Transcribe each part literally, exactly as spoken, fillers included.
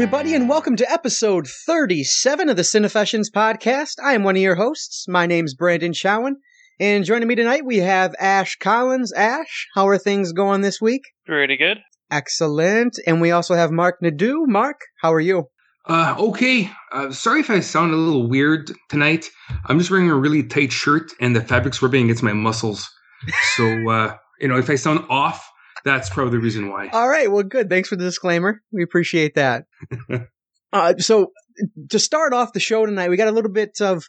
everybody, and welcome to episode thirty-seven of the Cinefessions podcast. I am one of your hosts. My name's Brandon Schauen, and joining me tonight we have Ash Collins. Ash, how are things going this week? Pretty good. Excellent. And we also have Mark Nadeau. Mark, how are you? Uh, okay. Uh, sorry if I sound a little weird tonight. I'm just wearing a really tight shirt, and the fabric's rubbing against my muscles. So, uh, you know, if I sound off, that's probably the reason why. All right. Well, good. Thanks for the disclaimer. We appreciate that. uh, so to start off the show tonight, we got a little bit of,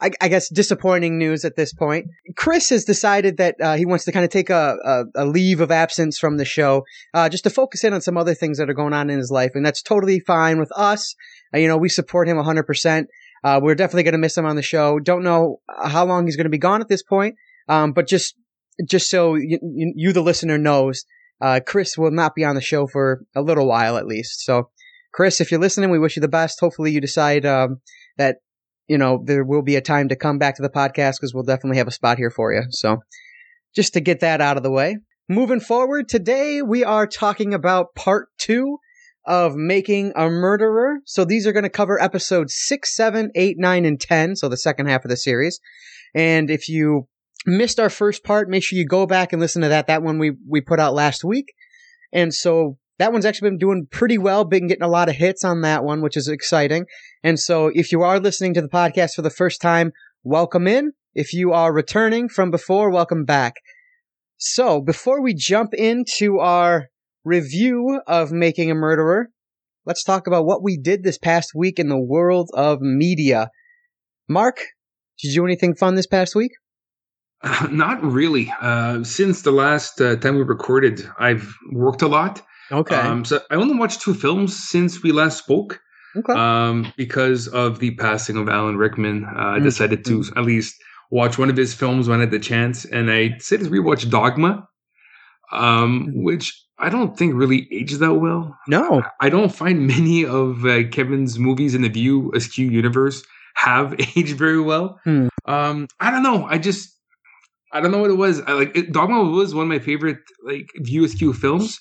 I, I guess, disappointing news at this point. Chris has decided that uh, he wants to kind of take a, a, a leave of absence from the show uh, just to focus in on some other things that are going on in his life. And that's totally fine with us. Uh, you know, we support him one hundred percent. Uh, we're definitely going to miss him on the show. Don't know how long he's going to be gone at this point, um, but just just so you, you, the listener, knows, Uh, Chris will not be on the show for a little while, at least. So, Chris, if you're listening, we wish you the best. Hopefully you decide um, that, you know, there will be a time to come back to the podcast, because we'll definitely have a spot here for you. So, just to get that out of the way. Moving forward, today we are talking about part two of Making a Murderer. So, these are going to cover episodes six, seven, eight, nine, and ten, so the second half of the series. And if you missed our first part, make sure you go back and listen to that. That one we, we put out last week. And so that one's actually been doing pretty well, been getting a lot of hits on that one, which is exciting. And so if you are listening to the podcast for the first time, welcome in. If you are returning from before, welcome back. So before we jump into our review of Making a Murderer, let's talk about what we did this past week in the world of media. Mark, did you do anything fun this past week? Uh, not really. Uh, since the last uh, time we recorded, I've worked a lot. Okay. Um, so I only watched two films since we last spoke. Okay. Um, because of the passing of Alan Rickman, uh, I mm-hmm. decided to at least watch one of his films when I had the chance, and I decided to rewatch Dogma, um, which I don't think really aged that well. No. I don't find many of uh, Kevin's movies in the View Askew universe have aged very well. Mm. Um, I don't know. I just... I don't know what it was. I, like it, Dogma was one of my favorite like View Askew films,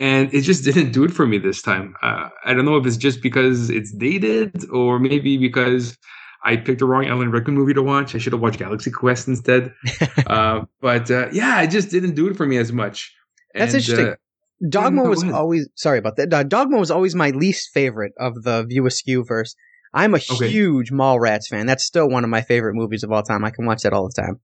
and it just didn't do it for me this time. Uh, I don't know if it's just because it's dated, or maybe because I picked the wrong Alan Rickman movie to watch. I should have watched Galaxy Quest instead. uh, but uh, yeah, it just didn't do it for me as much. And, that's interesting. Uh, Dogma was always sorry about that. Uh, Dogma was always my least favorite of the View Askew verse. I'm a okay. huge Mallrats fan. That's still one of my favorite movies of all time. I can watch that all the time.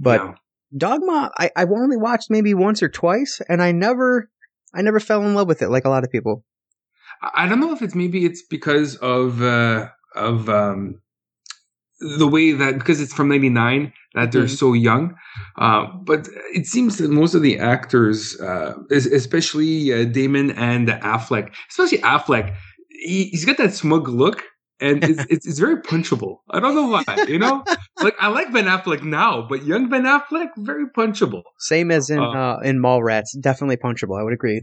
But no. Dogma, I, I've only watched maybe once or twice, and I never, I never fell in love with it like a lot of people. I don't know if it's maybe it's because of uh, of um, the way that because it's from ninety-nine that they're mm-hmm. so young, uh, but it seems that most of the actors, uh, especially uh, Damon and Affleck, especially Affleck, he, he's got that smug look. And it's, it's it's very punchable. I don't know why, you know? Like, I like Ben Affleck now, but young Ben Affleck, very punchable. Same as in, uh, uh, in Mallrats, definitely punchable. I would agree with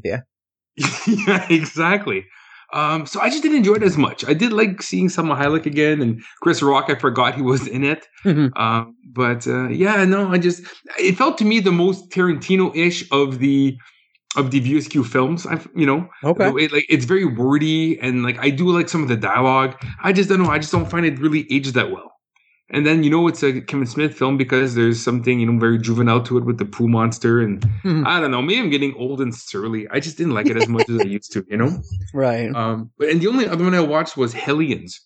you. Yeah, exactly. Um, so I just didn't enjoy it as much. I did like seeing Salma Hayek again, and Chris Rock, I forgot he was in it. Mm-hmm. Um, but, uh, yeah, no, I just... It felt to me the most Tarantino-ish of the... Of the View Askew films, I've, you know, okay, it, like it's very wordy, and like I do like some of the dialogue. I just don't know. I just don't find it really ages that well. And then you know it's a Kevin Smith film because there's something you know very juvenile to it with the poo monster, and mm-hmm. I don't know. Maybe I'm getting old and surly. I just didn't like it as much as I used to, you know. Right. Um. But, and the only other one I watched was Hellions,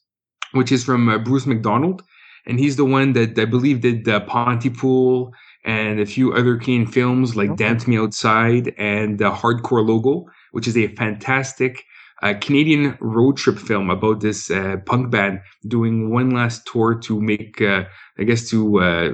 which is from uh, Bruce McDonald, and he's the one that I believe did uh, Pontypool. And a few other Kane films like okay. Dance Me Outside and uh, Hardcore Logo, which is a fantastic uh, Canadian road trip film about this uh, punk band doing one last tour to make, uh, I guess, to uh,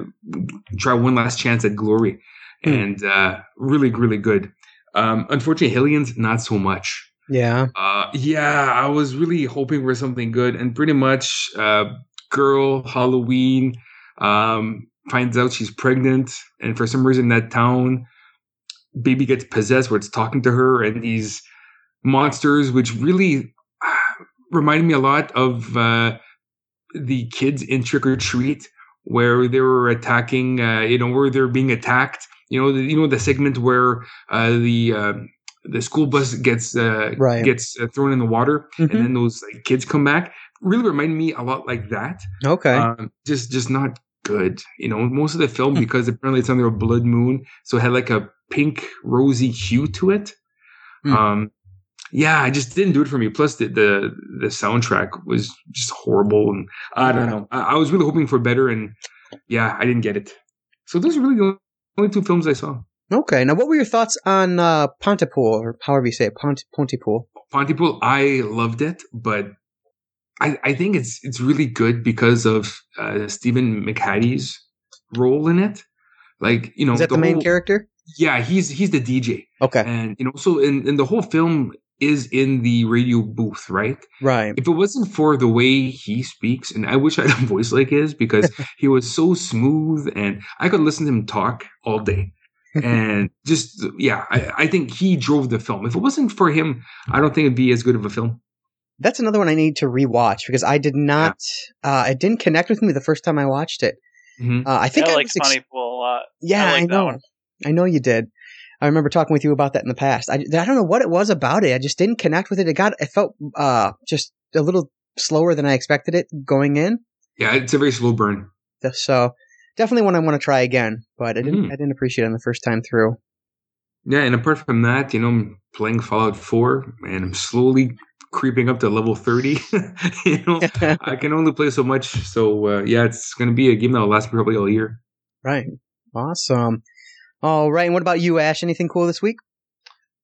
try one last chance at glory. Mm. And uh, really, really good. Um, unfortunately, Hellions, not so much. Yeah. Uh, yeah, I was really hoping for something good. And pretty much uh, Girl, Halloween, um, finds out she's pregnant, and for some reason that town baby gets possessed where it's talking to her, and these monsters, which really uh, reminded me a lot of uh, the kids in Trick or Treat, where they were attacking, uh, you know, where they're being attacked. You know, the, you know the segment where uh, the uh, the school bus gets uh, right. gets uh, thrown in the water, mm-hmm. and then those like, kids come back. Really reminded me a lot like that. Okay, um, just just not good. You know, most of the film because apparently it's under a blood moon, so it had like a pink rosy hue to it. Mm. Um, yeah, I just didn't do it for me. Plus, the the, the soundtrack was just horrible, and I don't yeah. know. I, I was really hoping for better, and yeah, I didn't get it. So those are really the only two films I saw. Okay. Now, what were your thoughts on uh, Pontypool, or however you say it, Pont- Pontypool? Pontypool, I loved it, but I, I think it's it's really good because of uh, Stephen McHattie's role in it. Like, you know, is that the, the main whole, character? Yeah, he's he's the D J. Okay, and you know, so and, and the whole film is in the radio booth, right? Right. If it wasn't for the way he speaks, and I wish I had a voice like his because he was so smooth, and I could listen to him talk all day. And just, yeah, I, I think he drove the film. If it wasn't for him, I don't think it'd be as good of a film. That's another one I need to rewatch because I did not, yeah. uh, it didn't connect with me the first time I watched it. Mm-hmm. Uh, I think I, I like ex- Pontypool a lot. Yeah, I, like I know. One. I know you did. I remember talking with you about that in the past. I, I don't know what it was about it. I just didn't connect with it. It got, it felt uh, just a little slower than I expected it going in. Yeah, it's a very slow burn. So. Definitely one I want to try again, but I didn't mm. I didn't appreciate it on the first time through. Yeah, and apart from that, you know, I'm playing Fallout four, and I'm slowly creeping up to level thirty. You know, I can only play so much, so uh, yeah, it's going to be a game that will last probably all year. Right. Awesome. All right, and what about you, Ash? Anything cool this week?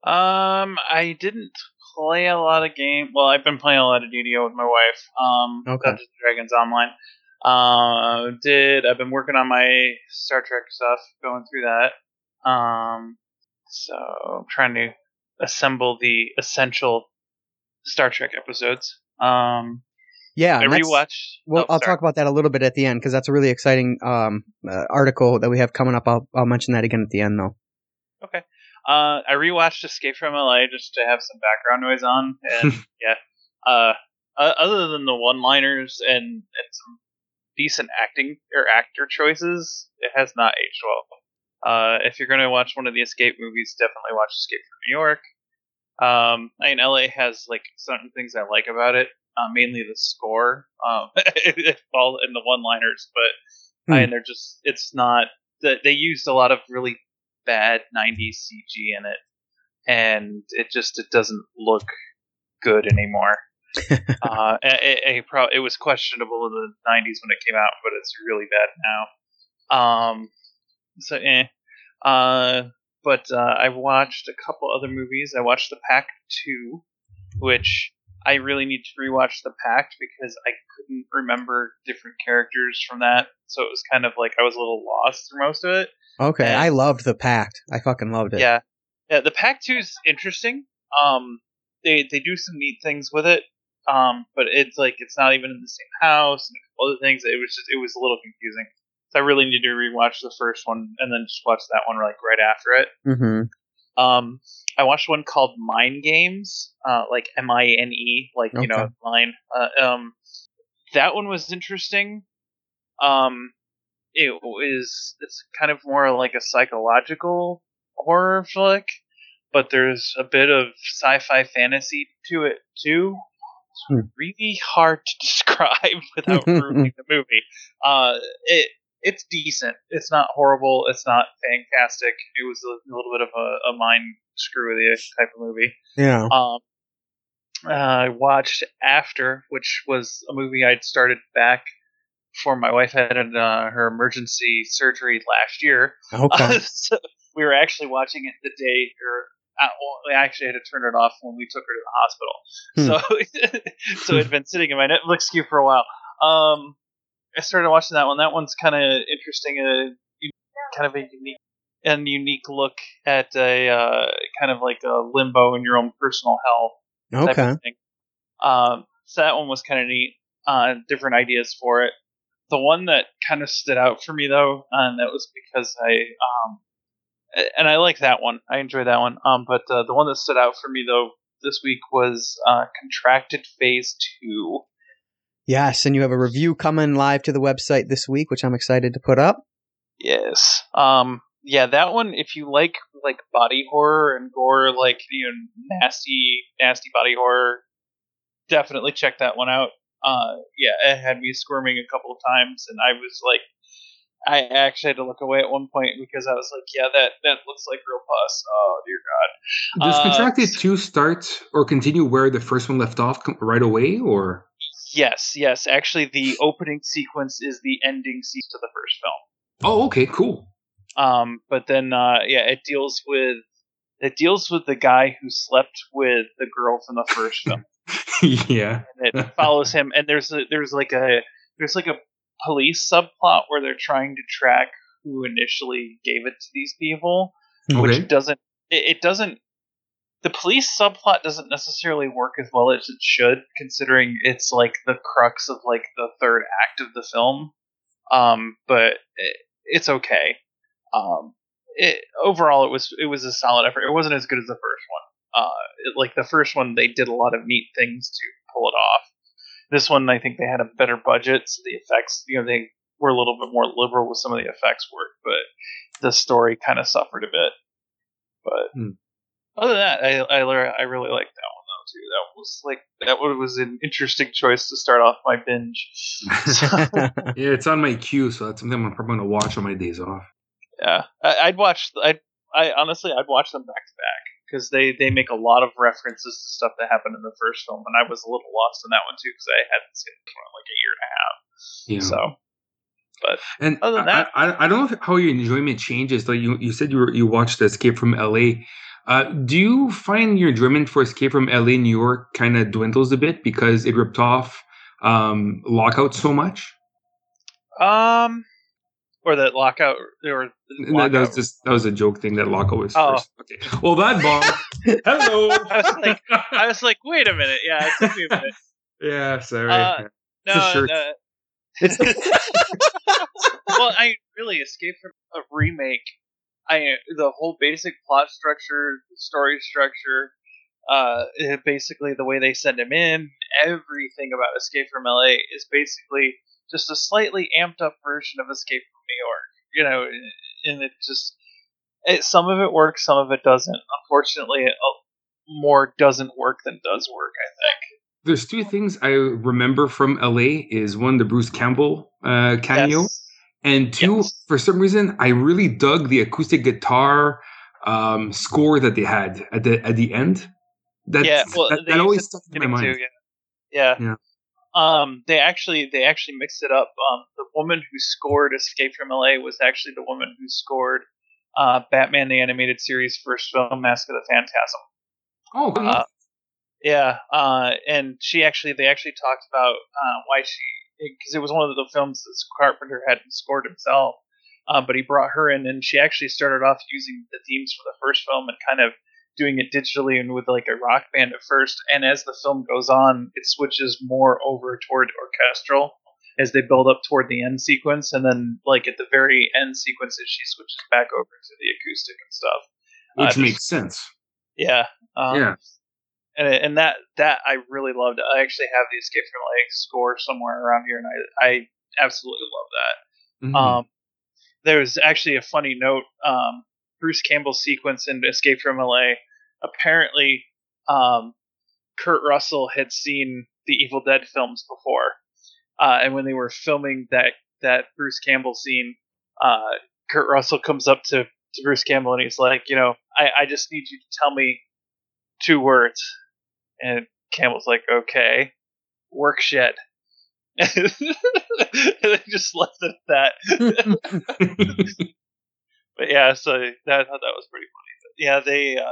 Um, I didn't play a lot of games. Well, I've been playing a lot of D D O with my wife. Um, okay. Dungeons and Dragons Online. Uh, did I've been working on my Star Trek stuff, going through that. Um, so I'm trying to assemble the essential Star Trek episodes. Um, yeah, I rewatched. Well, oh, I'll sorry. talk about that a little bit at the end because that's a really exciting um uh, article that we have coming up. I'll I'll mention that again at the end though. Okay. Uh, I rewatched Escape from L A just to have some background noise on, and yeah. Uh, other than the one-liners and and some decent acting or actor choices, it has not aged well. Uh, if you're going to watch one of the Escape movies, definitely watch Escape from New York. Um, I mean, L A has like certain things I like about it, uh, mainly the score, um, all in the one-liners. But hmm. I mean, they're just it's not they used a lot of really bad nineties C G in it, and it just it doesn't look good anymore. uh, it, it, pro- it was questionable in the nineties when it came out, but it's really bad now. Um, so, eh. Uh, but uh, I watched a couple other movies. I watched The Pact two, which I really need to rewatch The Pact because I couldn't remember different characters from that. So it was kind of like I was a little lost through most of it. Okay, and I loved The Pact. I fucking loved it. Yeah, yeah. The Pact two is interesting. Um, they they do some neat things with it. Um, but it's like it's not even in the same house and a couple other things. It was just it was a little confusing. So I really need to rewatch the first one and then just watch that one like right after it. Mm-hmm. Um, I watched one called Mind Games, uh, like M I N E, like okay. you know, mine. Uh, um, that one was interesting. Um, it is it's kind of more like a psychological horror flick, but there's a bit of sci-fi fantasy to it too. It's really hard to describe without ruining the movie. Uh, it it's decent. It's not horrible. It's not fantastic. It was a, a little bit of a, a mind screw of the type of movie. Yeah. Um, I watched After, which was a movie I'd started back before my wife had uh, her emergency surgery last year. Okay. Uh, so we were actually watching it the day or. I actually had to turn it off when we took her to the hospital. Hmm. So, so it had been sitting in my Netflix queue for a while. Um, I started watching that one. That one's kind of interesting, uh, kind of a unique and unique look at a uh, kind of like a limbo in your own personal hell type okay. of thing. Um, so that one was kind of neat. Uh, different ideas for it. The one that kind of stood out for me though, and that was because I. Um, And I like that one. I enjoy that one. Um, but uh, the one that stood out for me, though, this week was uh, Contracted Phase two. Yes, and you have a review coming live to the website this week, which I'm excited to put up. Yes. Um, yeah, that one, if you like like body horror and gore, like, you know, nasty, nasty body horror, definitely check that one out. Uh, yeah, it had me squirming a couple of times, and I was like, I actually had to look away at one point because I was like, yeah, that, that looks like real pus. Oh, dear God. Does uh, Contracted two start or continue where the first one left off right away, or? Yes, yes. Actually, the opening sequence is the ending sequence of the first film. Oh, okay, cool. Um, but then, uh, yeah, it deals with, it deals with the guy who slept with the girl from the first film. Yeah. And it follows him, and there's a, there's like a, there's like a police subplot where they're trying to track who initially gave it to these people, okay. which doesn't, it, it doesn't, the police subplot doesn't necessarily work as well as it should, considering it's like the crux of like the third act of the film. Um, but it, it's okay. Um, it, overall, it was, it was a solid effort. It wasn't as good as the first one. Uh, it, like the first one, they did a lot of neat things to pull it off. This one, I think they had a better budget, so the effects, you know, they were a little bit more liberal with some of the effects work, but the story kind of suffered a bit. But hmm. other than that, I, I, I really liked that one though too. That was like that one was an interesting choice to start off my binge. So, yeah, it's on my queue, so that's something I'm probably going to watch on my days off. Yeah, I, I'd watch. I, I honestly, I'd watch them back to back. Because they, they make a lot of references to stuff that happened in the first film, and I was a little lost in that one too because I hadn't seen it for like a year and a half. Yeah. So, but and other than that, I, I, I don't know how your enjoyment changes. Like you, you said you were, you watched Escape from L A. Uh, do you find your enjoyment for Escape from L A New York kind of dwindles a bit because it ripped off um, Lockout so much? Um. Or that Lockout, or Lockout. That was just that was a joke thing that Lockout was oh. first. Okay. Well, that bomb. Hello. I was like, I was like, wait a minute. Yeah, it took me a minute. Yeah, sorry. Uh, it's no, a shirt. no. Well, I really escaped from a remake. I the whole basic plot structure, story structure, uh, basically the way they send him in, everything about Escape from L A is basically just a slightly amped up version of Escape from New York, you know, and it just, it, some of it works, some of it doesn't. Unfortunately, it, more doesn't work than does work, I think. There's two things I remember from L A is one, the Bruce Campbell uh, cameo, yes. and two, yes. for some reason, I really dug the acoustic guitar um, score that they had at the at the end. That's, yeah, well, that, that always stuck in my mind. Too, yeah. yeah. yeah. Um, they actually they actually mixed it up. Um, the woman who scored Escape from L A was actually the woman who scored uh, Batman the Animated Series' first film, Mask of the Phantasm. Oh, cool. uh, yeah. Uh, and she actually they actually talked about uh, why she because it, it was one of the films that Carpenter hadn't scored himself, uh, but he brought her in, and she actually started off using the themes from the first film and kind of doing it digitally and with like a rock band at first, and as the film goes on it switches more over toward orchestral as they build up toward the end sequence, and then like at the very end sequences she switches back over to the acoustic and stuff, which uh, makes just, sense yeah um, yeah and, and that that I really loved. I actually have the Escape from L A score somewhere around here, and I, I absolutely love that. mm-hmm. Um, there was actually a funny note. um Bruce Campbell's sequence in Escape from L A, apparently um, Kurt Russell had seen the Evil Dead films before. Uh, and when they were filming that, that Bruce Campbell scene, uh, Kurt Russell comes up to, to Bruce Campbell and he's like, you know, I, I just need you to tell me two words. And Campbell's like, okay, work shed. And they just left it at that. But yeah, so that that was pretty funny. But yeah, they, uh,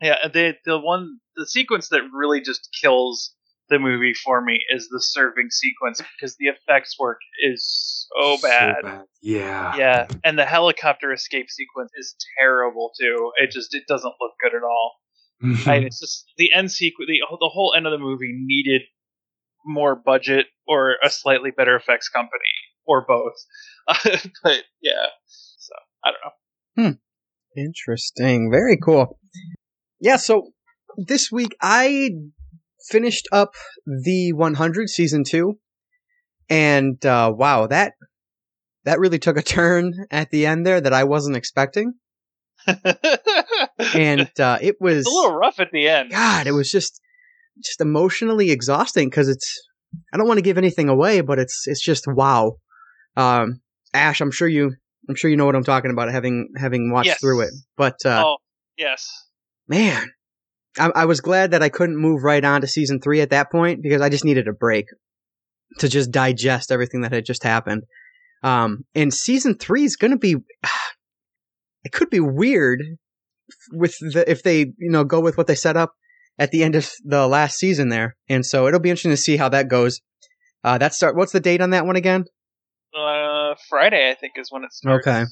yeah, they the one the sequence that really just kills the movie for me is the serving sequence because the effects work is so bad. So bad. Yeah, yeah, and the helicopter escape sequence is terrible too. It just it doesn't look good at all. Mm-hmm. And it's just the end sequence. The, the whole end of the movie needed more budget or a slightly better effects company or both. Uh, but yeah. So, I don't know. Hmm. Interesting. Very cool. Yeah, so this week I finished up The one hundred Season two, and uh, wow, that that really took a turn at the end there that I wasn't expecting. And uh, it was it's a little rough at the end. God, it was just just emotionally exhausting because it's. I don't want to give anything away, but it's it's just wow. Um, Ash, I'm sure you I'm sure you know what I'm talking about, having having watched yes. through it. But uh, oh yes, man, I, I was glad that I couldn't move right on to season three at that point because I just needed a break to just digest everything that had just happened. Um, and season three is going to be it could be weird with the, if they you know go with what they set up at the end of the last season there. And so it'll be interesting to see how that goes. Uh, that start. What's the date on that one again? Uh, Friday, I think, is when it starts. Okay.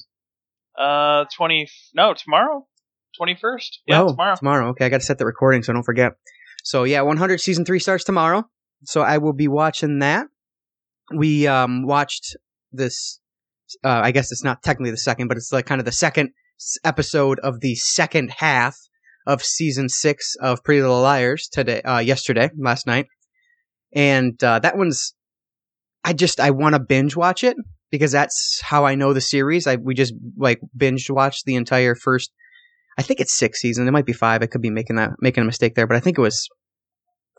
Uh, twenty. No, tomorrow. twenty-first. Yeah, oh, tomorrow. Tomorrow. Okay, I got to set the recording so I don't forget. So, yeah, one hundred Season three starts tomorrow. So I will be watching that. We um watched this. Uh, I guess it's not technically the second, but it's like kind of the second episode of the second half of season six of Pretty Little Liars today, uh, yesterday, last night. And, uh, that one's, I just, I want to binge watch it because that's how I know the series. I, we just like binge watched the entire first, I think it's six seasons. It might be five. I could be making that, making a mistake there, but I think it was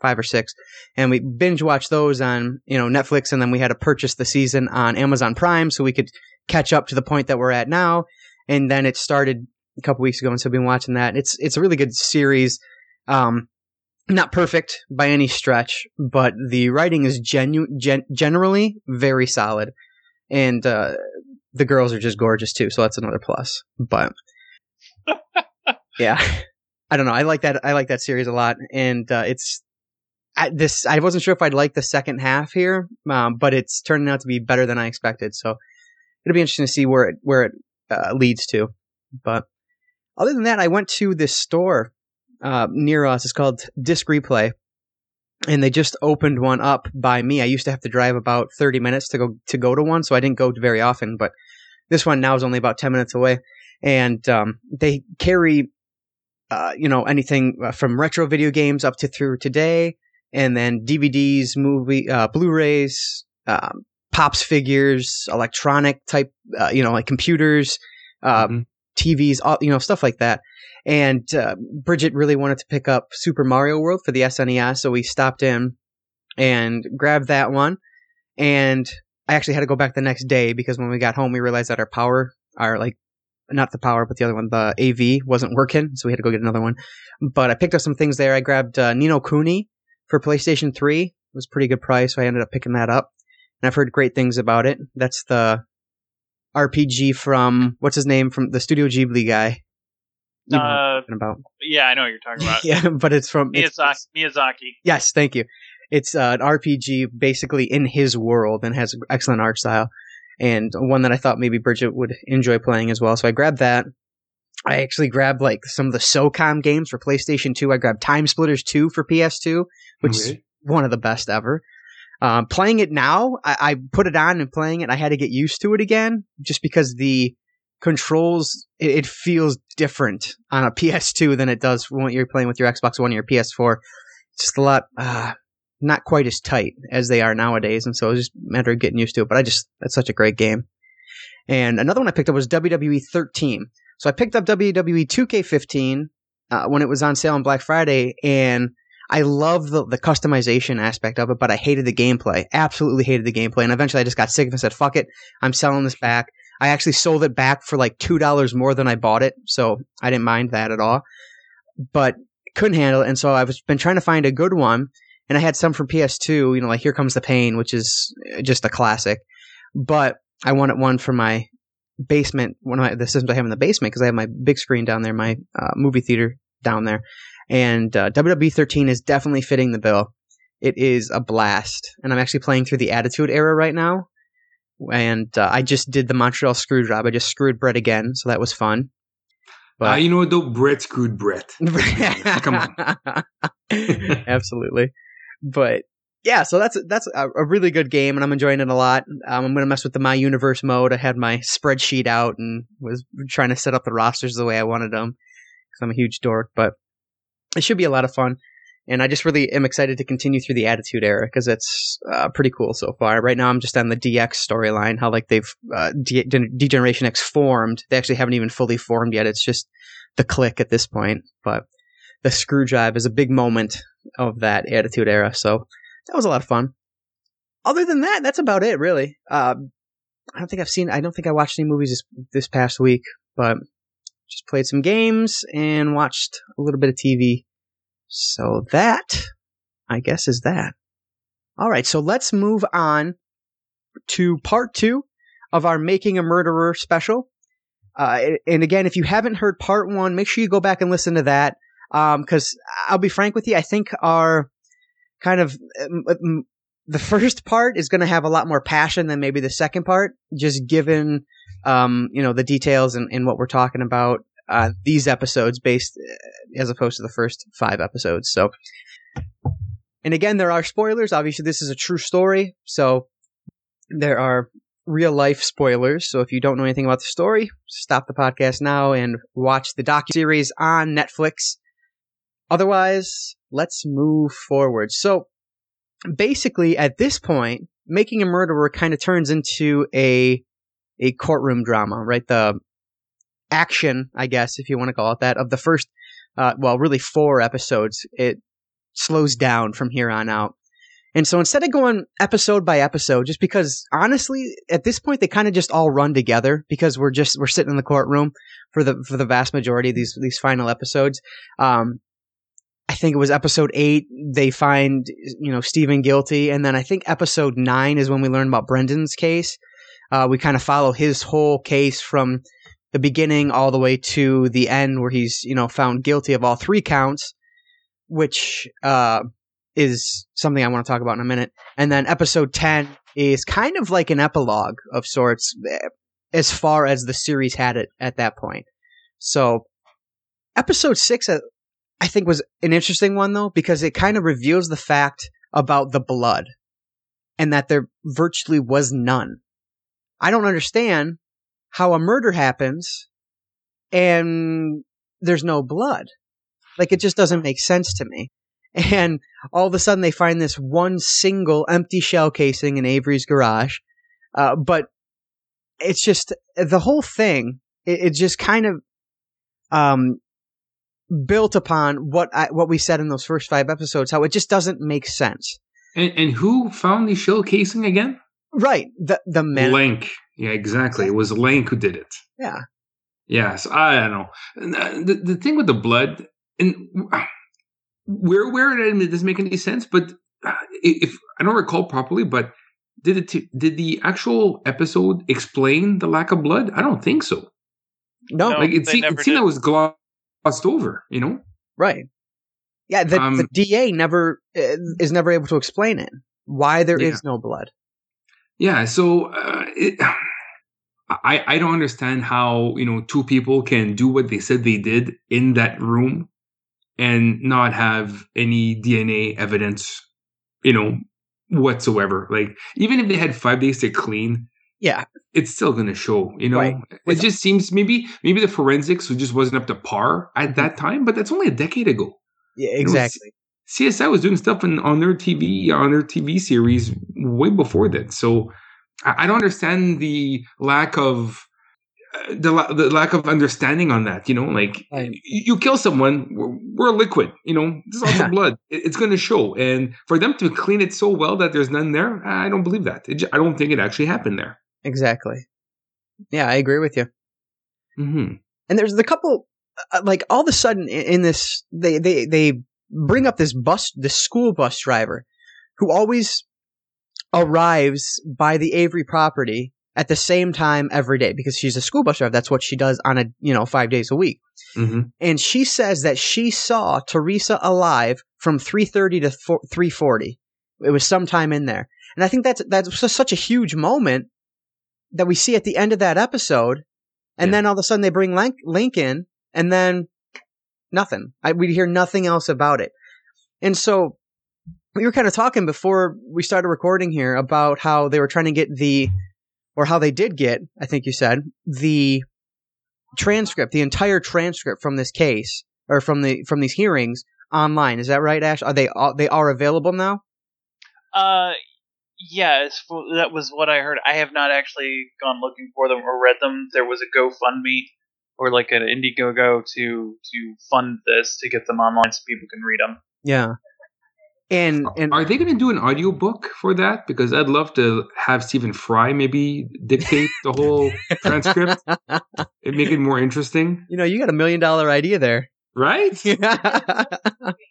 five or six. And we binge watched those on, you know, Netflix. And then we had to purchase the season on Amazon Prime so we could catch up to the point that we're at now. And then it started a couple weeks ago, and so I've been watching that. It's it's a really good series. Um, not perfect by any stretch, but the writing is genu- gen- generally very solid. And uh, the girls are just gorgeous, too, so that's another plus. But, yeah. I don't know. I like that I like that series a lot. And uh, it's I, this. I wasn't sure if I'd like the second half here, um, but it's turning out to be better than I expected. So it'll be interesting to see where it, where it uh, leads to. But other than that, I went to this store uh, near us. It's called Disc Replay, and they just opened one up by me. I used to have to drive about thirty minutes to go to go to one, so I didn't go very often. But this one now is only about ten minutes away, and um, they carry, uh, you know, anything from retro video games up to through today, and then D V Ds, movie, uh, Blu-rays, um, Pops figures, electronic type, uh, you know, like computers. Um, mm-hmm. T Vs, you know, stuff like that. And uh, Bridget really wanted to pick up Super Mario World for the S N E S, so we stopped in and grabbed that one. And I actually had to go back the next day because when we got home, we realized that our power, our like, not the power, but the other one, the A V wasn't working, so we had to go get another one. But I picked up some things there. I grabbed uh, Ni no Kuni for PlayStation three. It was a pretty good price, so I ended up picking that up. And I've heard great things about it. That's the R P G from what's his name from the Studio Ghibli guy. You know uh, what I'm talking about. Yeah, I know what you're talking about. Yeah, but it's from Miyazaki. It's, it's, Miyazaki. Yes, thank you. It's uh, an R P G basically in his world and has excellent art style, and one that I thought maybe Bridget would enjoy playing as well. So I grabbed that. I actually grabbed like some of the SOCOM games for PlayStation two. I grabbed Time Splitters two for P S two, which really? is one of the best ever. Um, playing it now, I, I put it on and playing it, I had to get used to it again just because the controls, it, it feels different on a P S two than it does when you're playing with your Xbox One or your P S four. It's just a lot, uh, not quite as tight as they are nowadays. And so it was just a matter of getting used to it. But I just, that's such a great game. And another one I picked up was W W E thirteen. So I picked up W W E two K fifteen uh, when it was on sale on Black Friday, and I love the, the customization aspect of it, but I hated the gameplay. Absolutely hated the gameplay. And eventually I just got sick and said, fuck it. I'm selling this back. I actually sold it back for like two dollars more than I bought it. So I didn't mind that at all, but couldn't handle it. And so I've been trying to find a good one. And I had some from P S two, you know, like Here Comes the Pain, which is just a classic. But I wanted one for my basement, one of my, the systems I have in the basement, because I have my big screen down there, my uh, movie theater down there. And uh, W W E thirteen is definitely fitting the bill. It is a blast. And I'm actually playing through the Attitude Era right now. And uh, I just did the Montreal screw job. I just screwed Brett again, so that was fun. But, uh, you know what, though? Brett screwed Brett. Come on. Absolutely. But, yeah, so that's, that's a, a really good game, and I'm enjoying it a lot. Um, I'm going to mess with the My Universe mode. I had my spreadsheet out and was trying to set up the rosters the way I wanted them because I'm a huge dork, but it should be a lot of fun. And I just really am excited to continue through the Attitude Era because it's uh, pretty cool so far. Right now, I'm just on the D X storyline, how like they've uh, D- D- Generation X formed. They actually haven't even fully formed yet. It's just the click at this point. But the screw job is a big moment of that Attitude Era. So that was a lot of fun. Other than that, that's about it, really. Uh, I don't think I've seen. I don't think I watched any movies this, this past week, but just played some games and watched a little bit of T V. So that, I guess, is that. All right, so let's move on to part two of our Making a Murderer special. Uh, and again, if you haven't heard part one, make sure you go back and listen to that. Um, because I'll be frank with you, I think our kind of um, the first part is going to have a lot more passion than maybe the second part, just given um, you know, the details and, and what we're talking about. Uh, these episodes based uh, as opposed to the first five episodes. So, and again, there are spoilers. Obviously, this is a true story, so there are real life spoilers. So if you don't know anything about the story, stop the podcast now and watch the docuseries on Netflix. Otherwise, let's move forward. So basically, at this point, Making a Murderer kind of turns into a a courtroom drama, right? The action, I guess, if you want to call it that, of the first, uh, well, really four episodes. It slows down from here on out. And so instead of going episode by episode, just because honestly, at this point, they kind of just all run together because we're just, we're sitting in the courtroom for the, for the vast majority of these, these final episodes. Um, I think it was episode eight. They find, you know, Stephen guilty. And then I think episode nine is when we learn about Brendan's case. Uh, we kind of follow his whole case from the beginning all the way to the end where he's, you know, found guilty of all three counts, which uh, is something I want to talk about in a minute. And then episode ten is kind of like an epilogue of sorts as far as the series had it at that point. So episode six, uh, I think, was an interesting one, though, because it kind of reveals the fact about the blood and that there virtually was none. I don't understand how a murder happens and there's no blood. Like, it just doesn't make sense to me. And all of a sudden they find this one single empty shell casing in Avery's garage. Uh, but it's just the whole thing. It, it just kind of um, built upon what I, what we said in those first five episodes, how it just doesn't make sense. And, and who found the shell casing again? Right. The, the man. Link. Yeah, exactly. It was Link who did it. Yeah. Yeah. So I don't know. The, the thing with the blood, and we're aware that it doesn't make any sense, but if I don't recall properly, but did it, t- did the actual episode explain the lack of blood? I don't think so. No, like it, se- it seemed that was glossed over, you know? Right. Yeah. The, um, the D A never is never able to explain it. Why there yeah. is no blood. Yeah. So, uh, it, I, I don't understand how, you know, two people can do what they said they did in that room and not have any D N A evidence, you know, whatsoever. Like, even if they had five days to clean, yeah, it's still going to show, you know, right. It just seems maybe, maybe the forensics just wasn't up to par at that time, but that's only a decade ago. Yeah, exactly. You know, C S I was doing stuff in, on their T V, on their T V series way before that. So I don't understand the lack of uh, the, la- the lack of understanding on that. You know, like right. you kill someone, we're, we're liquid. You know, there's lots of blood; it, it's going to show. And for them to clean it so well that there's none there, I don't believe that. It, I don't think it actually happened there. Exactly. Yeah, I agree with you. Mm-hmm. And there's the couple, uh, like all of a sudden in, in this, they they they bring up this bus, this school bus driver, who always arrives by the Avery property at the same time every day because she's a school bus driver. That's what she does on a, you know, five days a week. Mm-hmm. And she says that she saw Teresa alive from three thirty to three forty. It was sometime in there. And I think that's, that's such a huge moment that we see at the end of that episode. And yeah. then all of a sudden they bring Link, Link in and then nothing. I, we hear nothing else about it. And so we were kind of talking before we started recording here about how they were trying to get the, or how they did get, I think you said, the transcript, the entire transcript from this case, or from the from these hearings online. Is that right, Ash? Are they all, they are available now? Uh, yeah, that was what I heard. I have not actually gone looking for them or read them. There was a GoFundMe or like an Indiegogo to to fund this, to get them online so people can read them. Yeah. And, and are they going to do an audiobook for that? Because I'd love to have Stephen Fry maybe dictate the whole transcript and make it more interesting. You know, you got a million dollar idea there, right? Yeah.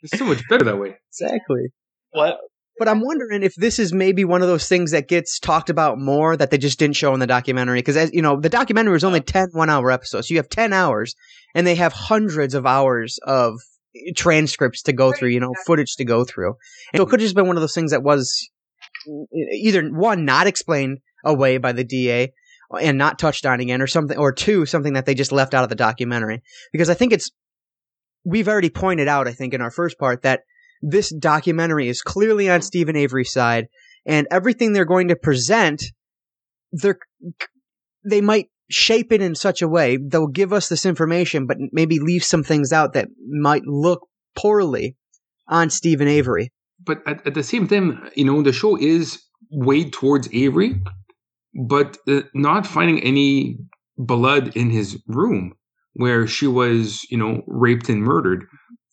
It's so much better that way. Exactly. What? But I'm wondering if this is maybe one of those things that gets talked about more that they just didn't show in the documentary. Because, as you know, the documentary was only ten one-hour episodes. So you have ten hours, and they have hundreds of hours of transcripts to go through, you know, footage to go through. And so it could have just been one of those things that was either, one, not explained away by the D A and not touched on again, or something, or two, something that they just left out of the documentary. Because I think it's – we've already pointed out, I think, in our first part that this documentary is clearly on Stephen Avery's side, and everything they're going to present, they're, they might shape it in such a way. They'll give us this information, but maybe leave some things out that might look poorly on Stephen Avery. But at, at the same time, you know, the show is weighed towards Avery, but uh, not finding any blood in his room where she was, you know, raped and murdered.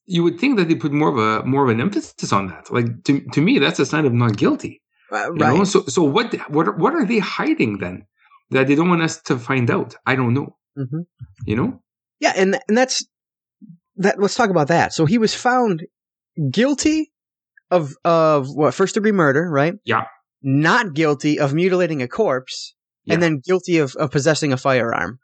You would think that they put more of a more of an emphasis on that. Like to to me, that's a sign of not guilty. Uh, right. You know? So so what what what are they hiding then that they don't want us to find out? I don't know. Mm-hmm. You know? Yeah, and and that's that. Let's talk about that. So he was found guilty of of what, first degree murder, right? Yeah. Not guilty of mutilating a corpse, yeah. And then guilty of, of possessing a firearm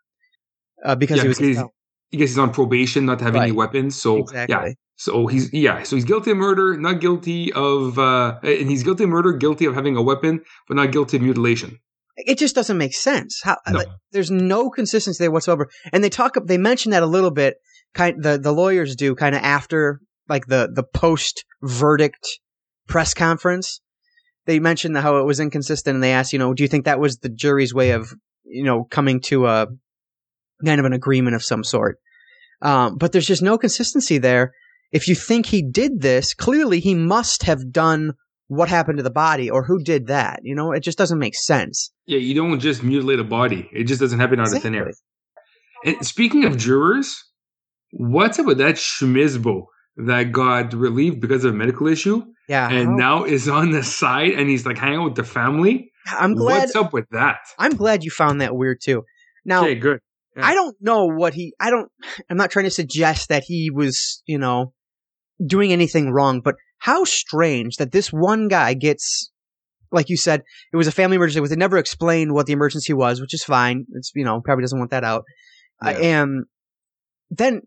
uh, because yeah, he was. Because I guess he's on probation, not having right. any weapons. So exactly. yeah, so he's yeah, so he's guilty of murder, not guilty of, uh, and he's guilty of murder, guilty of having a weapon, but not guilty of mutilation. It just doesn't make sense. How no. Like, there's no consistency there whatsoever. And they talk, they mention that a little bit. Kind the the lawyers do kind of after like the the post verdict press conference. They mention how it was inconsistent, and they ask, you know, do you think that was the jury's way of, you know, coming to a kind of an agreement of some sort. Um, but there's just no consistency there. If you think he did this, clearly he must have done what happened to the body, or who did that. You know, it just doesn't make sense. Yeah, you don't just mutilate a body. It just doesn't happen out exactly. of thin air. And speaking of jurors, what's up with that schmizbo that got relieved because of a medical issue? Yeah. And now is on the side, and he's like hanging out with the family? I'm glad. What's up with that? I'm glad you found that weird too. Now, okay, good. I don't know what he, I don't, I'm not trying to suggest that he was, you know, doing anything wrong, but how strange that this one guy gets, like you said, it was a family emergency, but they never explained what the emergency was, which is fine. It's, you know, probably doesn't want that out. Yeah. Uh, and then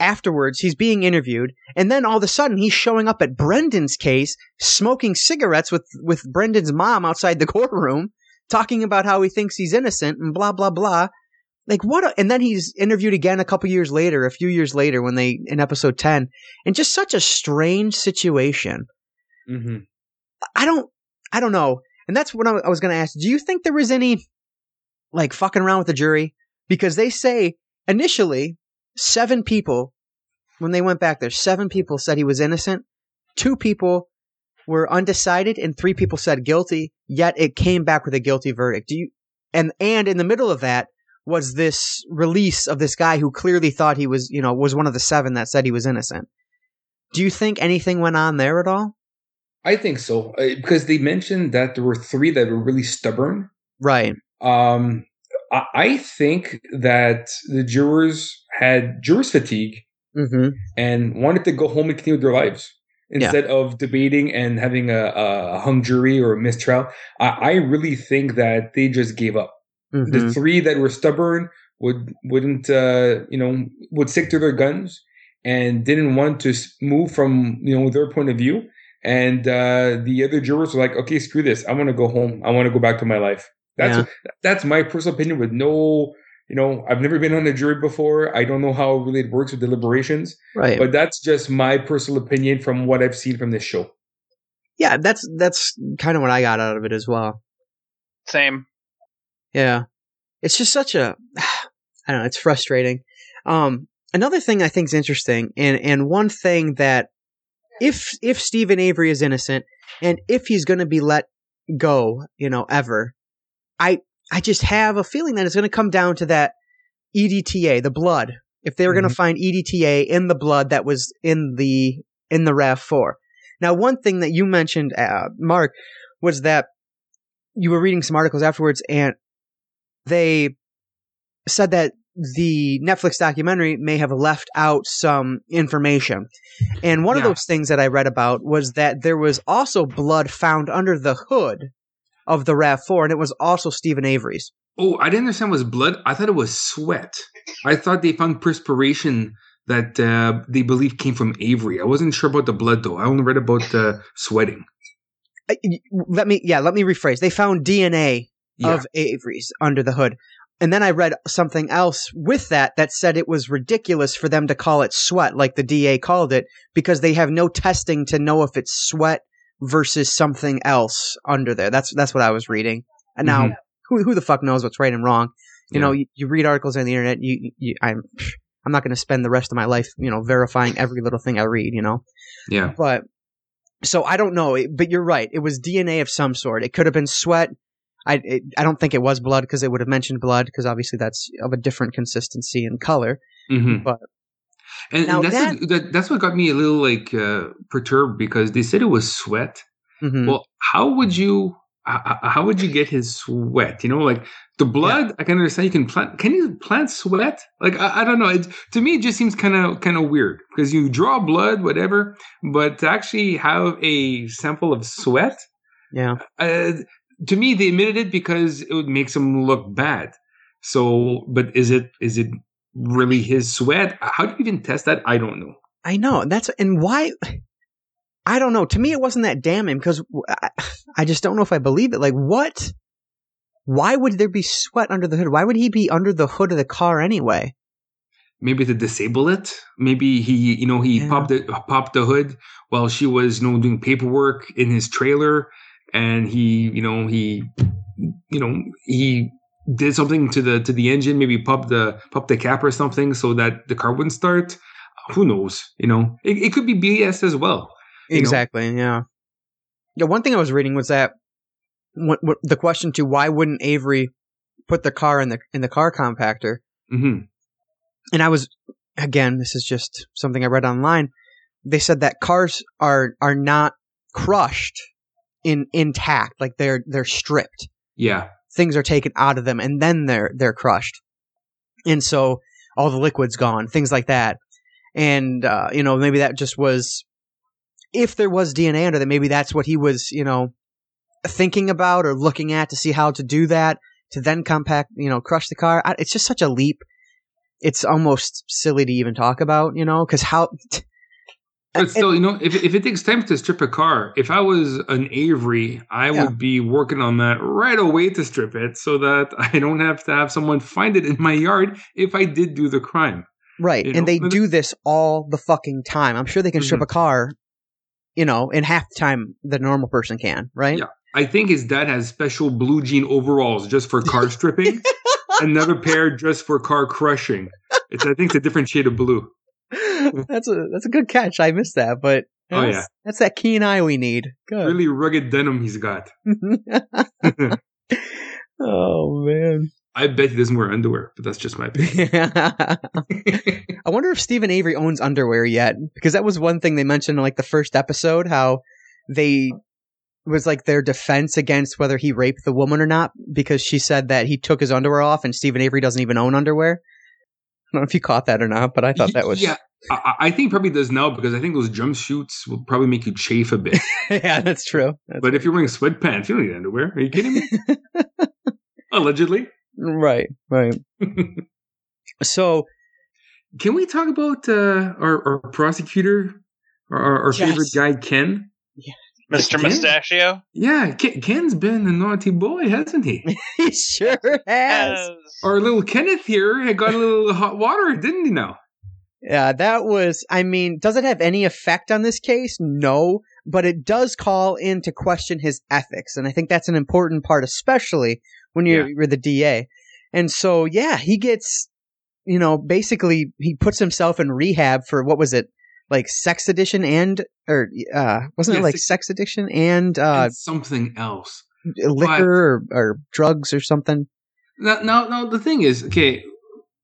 afterwards, he's being interviewed, and then all of a sudden, he's showing up at Brendan's case, smoking cigarettes with, with Brendan's mom outside the courtroom, talking about how he thinks he's innocent and blah, blah, blah. Like what? A, and then he's interviewed again a couple years later, a few years later, when they in episode ten, and just such a strange situation. Mm-hmm. I don't, I don't know, and that's what I was going to ask. Do you think there was any like fucking around with the jury? Because they say initially seven people, when they went back there, seven people said he was innocent, two people were undecided, and three people said guilty. Yet it came back with a guilty verdict. Do you? And and in the middle of that was this release of this guy who clearly thought he was, you know, was one of the seven that said he was innocent. Do you think anything went on there at all? I think so, because they mentioned that there were three that were really stubborn. Right. Um, I think that the jurors had jurors fatigue mm-hmm. and wanted to go home and continue their lives instead yeah. of debating and having a, a hung jury or a mistrial. I, I really think that they just gave up. Mm-hmm. The three that were stubborn would wouldn't uh, you know would stick to their guns and didn't want to move from, you know, their point of view. And uh, the other jurors were like, okay, screw this, I want to go home. I want to go back to my life. That's yeah. what, that's my personal opinion. With no, you know, I've never been on a jury before. I don't know how really it works with deliberations. Right. But that's just my personal opinion from what I've seen from this show. Yeah, that's that's kind of what I got out of it as well. Same. Yeah. It's just such a, I don't know, it's frustrating. Um, another thing I think is interesting, and, and one thing that if if Stephen Avery is innocent and if he's going to be let go, you know, ever, I I just have a feeling that it's going to come down to that E D T A, the blood. If they were mm-hmm. going to find E D T A in the blood that was in the in the R A V four. Now, one thing that you mentioned, uh, Mark, was that you were reading some articles afterwards, and they said that the Netflix documentary may have left out some information. And one yeah. of those things that I read about was that there was also blood found under the hood of the R A V four, and it was also Stephen Avery's. Oh, I didn't understand it was blood. I thought it was sweat. I thought they found perspiration that uh, they believe came from Avery. I wasn't sure about the blood, though. I only read about uh, sweating. Let me, yeah, let me rephrase. They found D N A yeah. of Avery's under the hood. And then I read something else with that that said it was ridiculous for them to call it sweat, like the D A called it, because they have no testing to know if it's sweat versus something else under there. That's that's what I was reading. And now, mm-hmm. who who the fuck knows what's right and wrong? You yeah. know, you, you read articles on the internet. You, you I'm I'm not going to spend the rest of my life, you know, verifying every little thing I read. You know, yeah. But so I don't know. But you're right. It was D N A of some sort. It could have been sweat. I it, I don't think it was blood because they would have mentioned blood because obviously that's of a different consistency and color. Mm-hmm. But and, and that's that, a, that, that's what got me a little like uh, perturbed because they said it was sweat. Mm-hmm. Well, how would you uh, how would you get his sweat? You know, like the blood. Yeah. I can understand you can plant. Can you plant sweat? Like I, I don't know. It, to me, it just seems kind of kind of weird because you draw blood, whatever, but to actually have a sample of sweat. Yeah. Uh, To me, they admitted it because it would make them look bad. So, but is it is it really his sweat? How do you even test that? I don't know. I know. That's and why I don't know. To me, it wasn't that damning because I, I just don't know if I believe it. Like, what? Why would there be sweat under the hood? Why would he be under the hood of the car anyway? Maybe to disable it. Maybe he, you know, he yeah. popped the popped the hood while she was, you know, doing paperwork in his trailer. And he, you know, he, you know, he did something to the to the engine. Maybe pop the pop the cap or something so that the car wouldn't start. Who knows? You know, it, it could be B S as well. Exactly. Know? Yeah. Yeah. One thing I was reading was that what, what, the question to why wouldn't Avery put the car in the in the car compactor? Mm-hmm. And I was again, this is just something I read online. They said that cars are are not crushed. In intact, like they're they're stripped. Yeah, things are taken out of them, and then they're they're crushed, and so all the liquid's gone, things like that. And uh, you know, maybe that just was, if there was D N A under them, maybe that's what he was, you know, thinking about or looking at to see how to do that to then compact, you know, crush the car. I, it's just such a leap. It's almost silly to even talk about, you know, because how. T- But still, you know, if if it takes time to strip a car, if I was an Avery, I yeah. would be working on that right away to strip it so that I don't have to have someone find it in my yard if I did do the crime. Right. You and know? They do this all the fucking time. I'm sure they can mm-hmm. strip a car, you know, in half the time the normal person can, right? Yeah. I think his dad has special blue jean overalls just for car stripping. Another pair just for car crushing. It's I think it's a different shade of blue. that's a that's a good catch. I missed that, but that's, oh, yeah. that's that keen eye we need. Good. Really rugged denim he's got. Oh man! I bet he doesn't wear underwear, but that's just my opinion. Yeah. I wonder if Stephen Avery owns underwear yet, because that was one thing they mentioned in like the first episode. How they it was like their defense against whether he raped the woman or not, because she said that he took his underwear off, and Stephen Avery doesn't even own underwear. I don't know if you caught that or not, but I thought that was... Yeah, I, I think probably does now because I think those jumpsuits will probably make you chafe a bit. Yeah, that's true. That's but true. If you're wearing sweatpants, you don't need underwear. Are you kidding me? Allegedly. Right, right. So... Can we talk about uh, our, our prosecutor, our, our yes. favorite guy, Ken? Yeah. Mister Ken? Mustachio? Yeah, Ken, Ken's been a naughty boy, hasn't he? He sure has. has. Our little Kenneth here had got a little hot water, didn't he now? Yeah, that was, I mean, does it have any effect on this case? No, but it does call into question his ethics, and I think that's an important part, especially when you're, yeah. you're the D A. And so, yeah, he gets, you know, basically he puts himself in rehab for, what was it, like Sex Edition and or uh wasn't yes, it like it, Sex Addiction and uh and something else, liquor but, or, or drugs or something. No, no, no. The thing is, okay.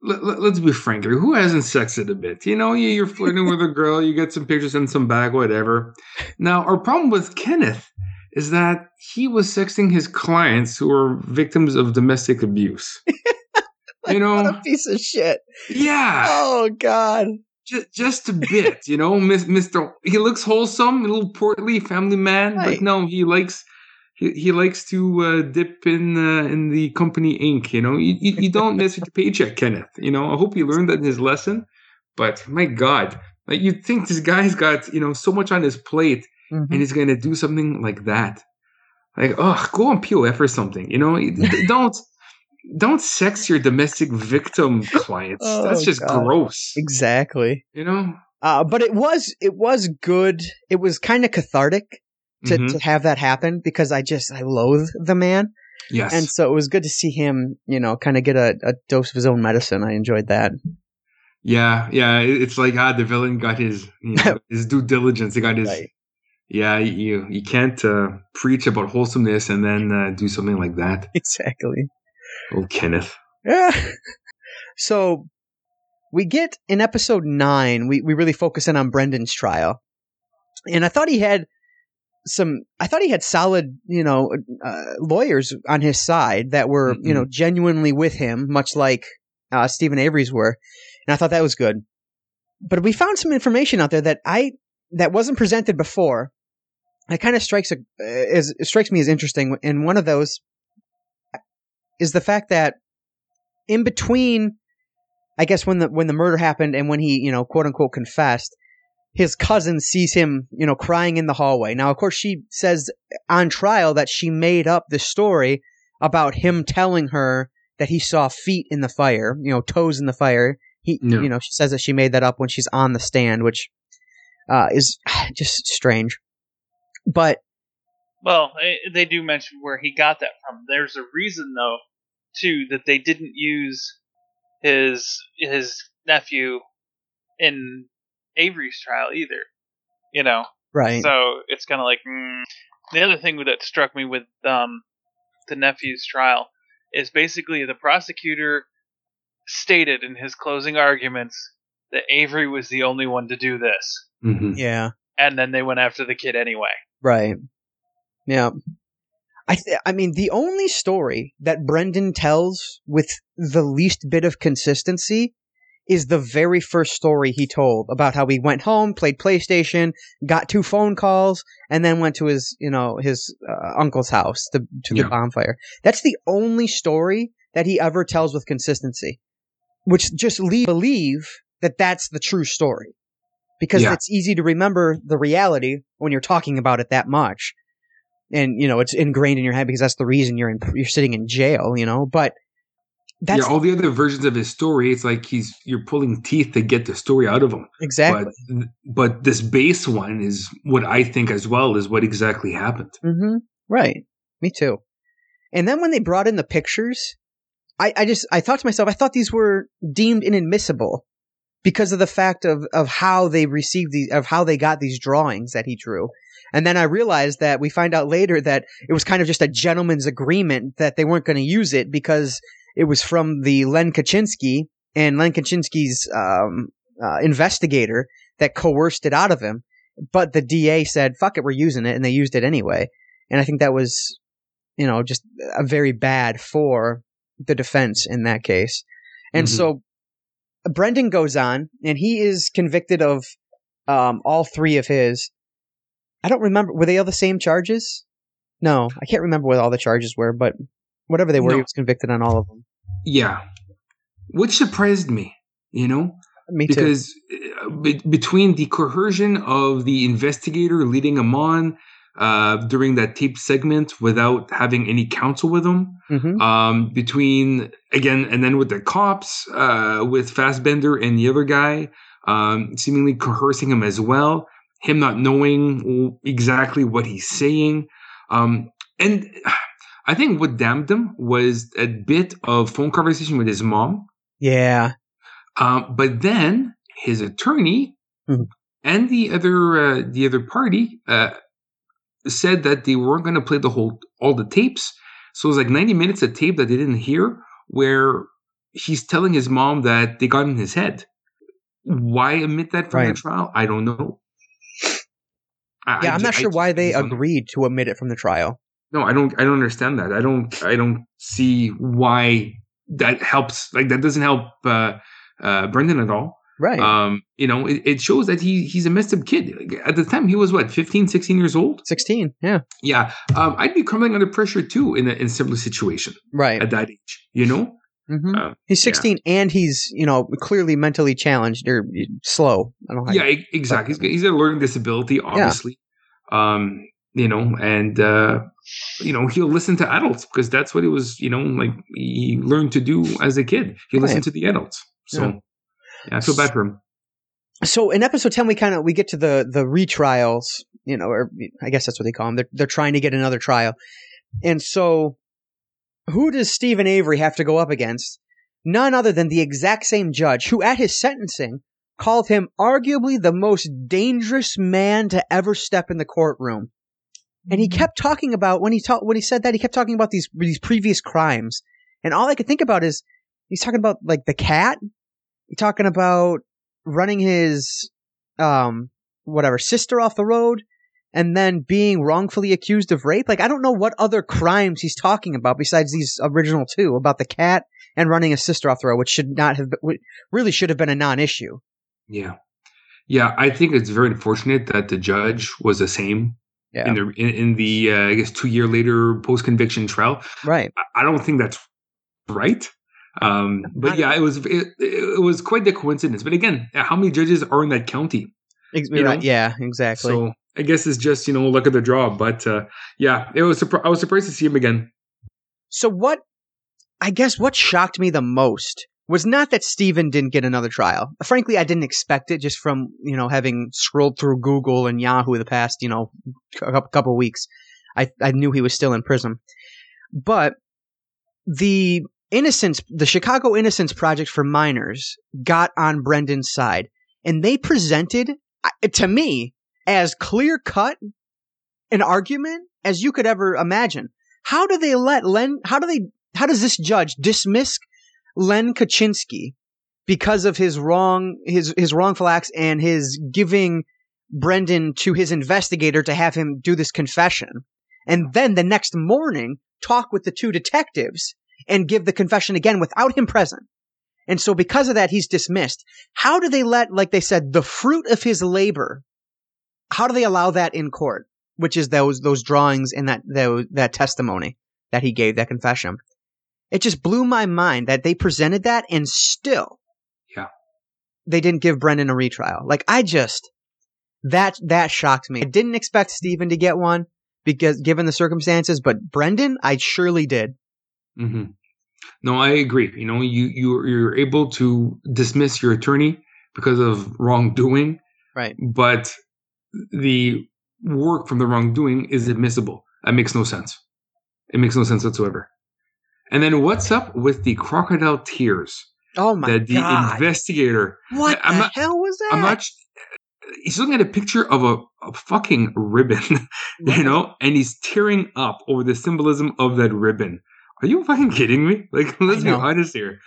Let's be frank here. Who hasn't sexed a bit? You know, you're flirting with a girl. You get some pictures in some bag, whatever. Now, our problem with Kenneth is that he was sexting his clients who were victims of domestic abuse. Like, you know, what a piece of shit. Yeah. Oh God. Just, just a bit. You know, Mister He looks wholesome, a little portly, family man, right. But no, he likes. He, he likes to uh, dip in uh, in the company ink, you know. You, you, you don't mess with the paycheck, Kenneth. You know, I hope he learned that in his lesson. But my God, like you'd think this guy's got, you know, so much on his plate, mm-hmm. and he's going to do something like that. Like, oh, go on P O F or something, you know. don't don't sex your domestic victim clients. Oh, that's just God. Gross. Exactly. You know. Uh, but it was it was good. It was kind of cathartic. To, mm-hmm. to have that happen because I just I loathe the man. Yes. And so it was good to see him, you know, kind of get a, a dose of his own medicine. I enjoyed that. Yeah, yeah. It's like ah, the villain got his you know, his due diligence. He got his. Right. Yeah, you you can't uh, preach about wholesomeness and then uh, do something like that. Exactly. Oh, Kenneth. Yeah. So we get in episode nine. We we really focus in on Brendan's trial, and I thought he had. Some, I thought he had solid, you know, uh, lawyers on his side that were, mm-hmm. you know, genuinely with him, much like uh, Stephen Avery's were, and I thought that was good. But we found some information out there that I that wasn't presented before. It kind of strikes a as it strikes me as interesting, and one of those is the fact that in between, I guess when the when the murder happened and when he, you know, quote unquote confessed. His cousin sees him, you know, crying in the hallway. Now, of course, she says on trial that she made up the story about him telling her that he saw feet in the fire, you know, toes in the fire. He, no. You know, she says that she made that up when she's on the stand, which uh, is just strange. But. Well, they do mention where he got that from. There's a reason, though, too, that they didn't use his his nephew in. Avery's trial either, you know. Right. So it's kind of like mm. the other thing that struck me with um, the nephew's trial is basically the prosecutor stated in his closing arguments that Avery was the only one to do this. Mm-hmm. Yeah. And then they went after the kid anyway. Right. Yeah. I th- I mean the only story that Brendan tells with the least bit of consistency. Is the very first story he told about how he went home, played PlayStation, got two phone calls, and then went to his, you know, his uh, uncle's house to, to yeah. the bonfire. That's the only story that he ever tells with consistency, which just leads believe that that's the true story because yeah. it's easy to remember the reality when you're talking about it that much. And, you know, it's ingrained in your head because that's the reason you're in, you're sitting in jail, you know, but That's yeah, all the other versions of his story, it's like he's you're pulling teeth to get the story out of him. Exactly. But, but this base one is what I think as well is what exactly happened. Mm-hmm. Right. Me too. And then when they brought in the pictures, I, I just I thought to myself, I thought these were deemed inadmissible because of the fact of, of how they received these, of how they got these drawings that he drew. And then I realized that we find out later that it was kind of just a gentleman's agreement that they weren't going to use it because it was from the Len Kaczynski and Len Kaczynski's um, uh, investigator that coerced it out of him. But the D A said, fuck it, we're using it. And they used it anyway. And I think that was, you know, just a very bad for the defense in that case. And mm-hmm. so Brendan goes on and he is convicted of um, all three of his. I don't remember. Were they all the same charges? No, I can't remember what all the charges were, but. Whatever they were, no. he was convicted on all of them. Yeah. Which surprised me, you know? Me too. Because be- between the coercion of the investigator leading him on uh, during that tape segment without having any counsel with him, mm-hmm. um, between, again, and then with the cops, uh, with Fassbender and the other guy, um, seemingly coercing him as well, him not knowing exactly what he's saying. Um, and... I think what damned him was a bit of phone conversation with his mom. Yeah. Um, but then his attorney mm-hmm. and the other uh, the other party uh, said that they weren't going to play the whole all the tapes. So it was like ninety minutes of tape that they didn't hear, where he's telling his mom that they got in his head. Why omit that from right. the trial? I don't know. I, yeah, I, I'm not I, sure why they agreed to omit it from the trial. No, I don't. I don't understand that. I don't. I don't see why that helps. Like that doesn't help uh, uh, Brendan at all. Right. Um, you know, it, it shows that he he's a messed up kid. Like, at the time, he was what, fifteen, sixteen years old. sixteen. Yeah. Yeah. Um, I'd be crumbling under pressure too in a, in a similar situation. Right. At that age, you know. Mm-hmm. Uh, he's sixteen, yeah. And he's, you know, clearly mentally challenged or slow. I don't know. Yeah, you, exactly. But, he's, he's a learning disability, obviously. Yeah. Um, you know, and uh, you know, he'll listen to adults because that's what it was. You know, like he learned to do as a kid. He right. listened to the adults. So, yeah, yeah I feel bad for him. So in episode ten, we kind of we get to the the retrials. You know, or I guess that's what they call them. They're they're trying to get another trial, and so. Who does Stephen Avery have to go up against? None other than the exact same judge who, at his sentencing, called him arguably the most dangerous man to ever step in the courtroom. And he kept talking about, when he ta- when he said that, he kept talking about these these previous crimes. And all I could think about is, he's talking about, like, the cat? He's talking about running his, um, whatever, sister off the road? And then being wrongfully accused of rape? Like, I don't know what other crimes he's talking about besides these original two about the cat and running a sister off the road, which should not have been, really should have been a non-issue. Yeah. Yeah, I think it's very unfortunate that the judge was the same yeah. in the, in, in the uh, I guess, two-year later post-conviction trial. Right. I, I don't think that's right. Um, but I, yeah, it was it, it was quite the coincidence. But again, how many judges are in that county? Ex- right, yeah, exactly. So, I guess it's just, you know, luck of the draw. But, uh, yeah, it was. Surpri- I was surprised to see him again. So what – I guess what shocked me the most was not that Stephen didn't get another trial. Frankly, I didn't expect it just from, you know, having scrolled through Google and Yahoo the past, you know, a couple of weeks. I, I knew he was still in prison. But the innocence – the Chicago Innocence Project for Minors got on Brendan's side. And they presented, to me – as clear-cut an argument as you could ever imagine. How do they let Len – how do they – how does this judge dismiss Len Kaczynski because of his wrong – his his wrongful acts and his giving Brendan to his investigator to have him do this confession, and then the next morning talk with the two detectives and give the confession again without him present? And so because of that, he's dismissed. How do they let, like they said, the fruit of his labor – how do they allow that in court, which is those those drawings and that, that that testimony that he gave, that confession? It just blew my mind that they presented that and still yeah, they didn't give Brendan a retrial. Like, I just – that that shocked me. I didn't expect Stephen to get one because given the circumstances, but Brendan, I surely did. Mm-hmm. No, I agree. You know, you, you, you're able to dismiss your attorney because of wrongdoing. Right. But – the work from the wrongdoing is admissible. That makes no sense. It makes no sense whatsoever. And then what's up with the crocodile tears? Oh my that the God. Investigator. What I'm the not, hell was that? I'm not. He's looking at a picture of a, a fucking ribbon, you know, and he's tearing up over the symbolism of that ribbon. Are you fucking kidding me? Like, let's be honest here.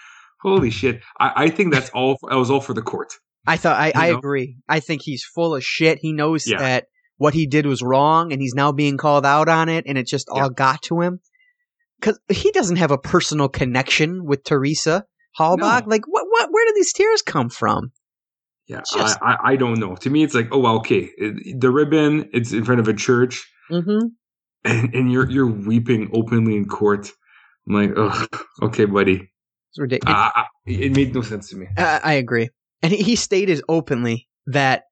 Holy shit. I, I think that's all. That was all for the court. I thought I, I agree. I think he's full of shit. He knows yeah. that what he did was wrong, and he's now being called out on it, and it just yeah. all got to him. Because he doesn't have a personal connection with Teresa Halbach. No. Like, what? What? Where do these tears come from? Yeah, just, I, I, I don't know. To me, it's like, oh, well, okay, it, the ribbon. It's in front of a church, mm-hmm. and, and you're you're weeping openly in court. I'm like, ugh, okay, buddy. It's ridiculous. Uh, I, it made no sense to me. I, I agree. And he stated openly that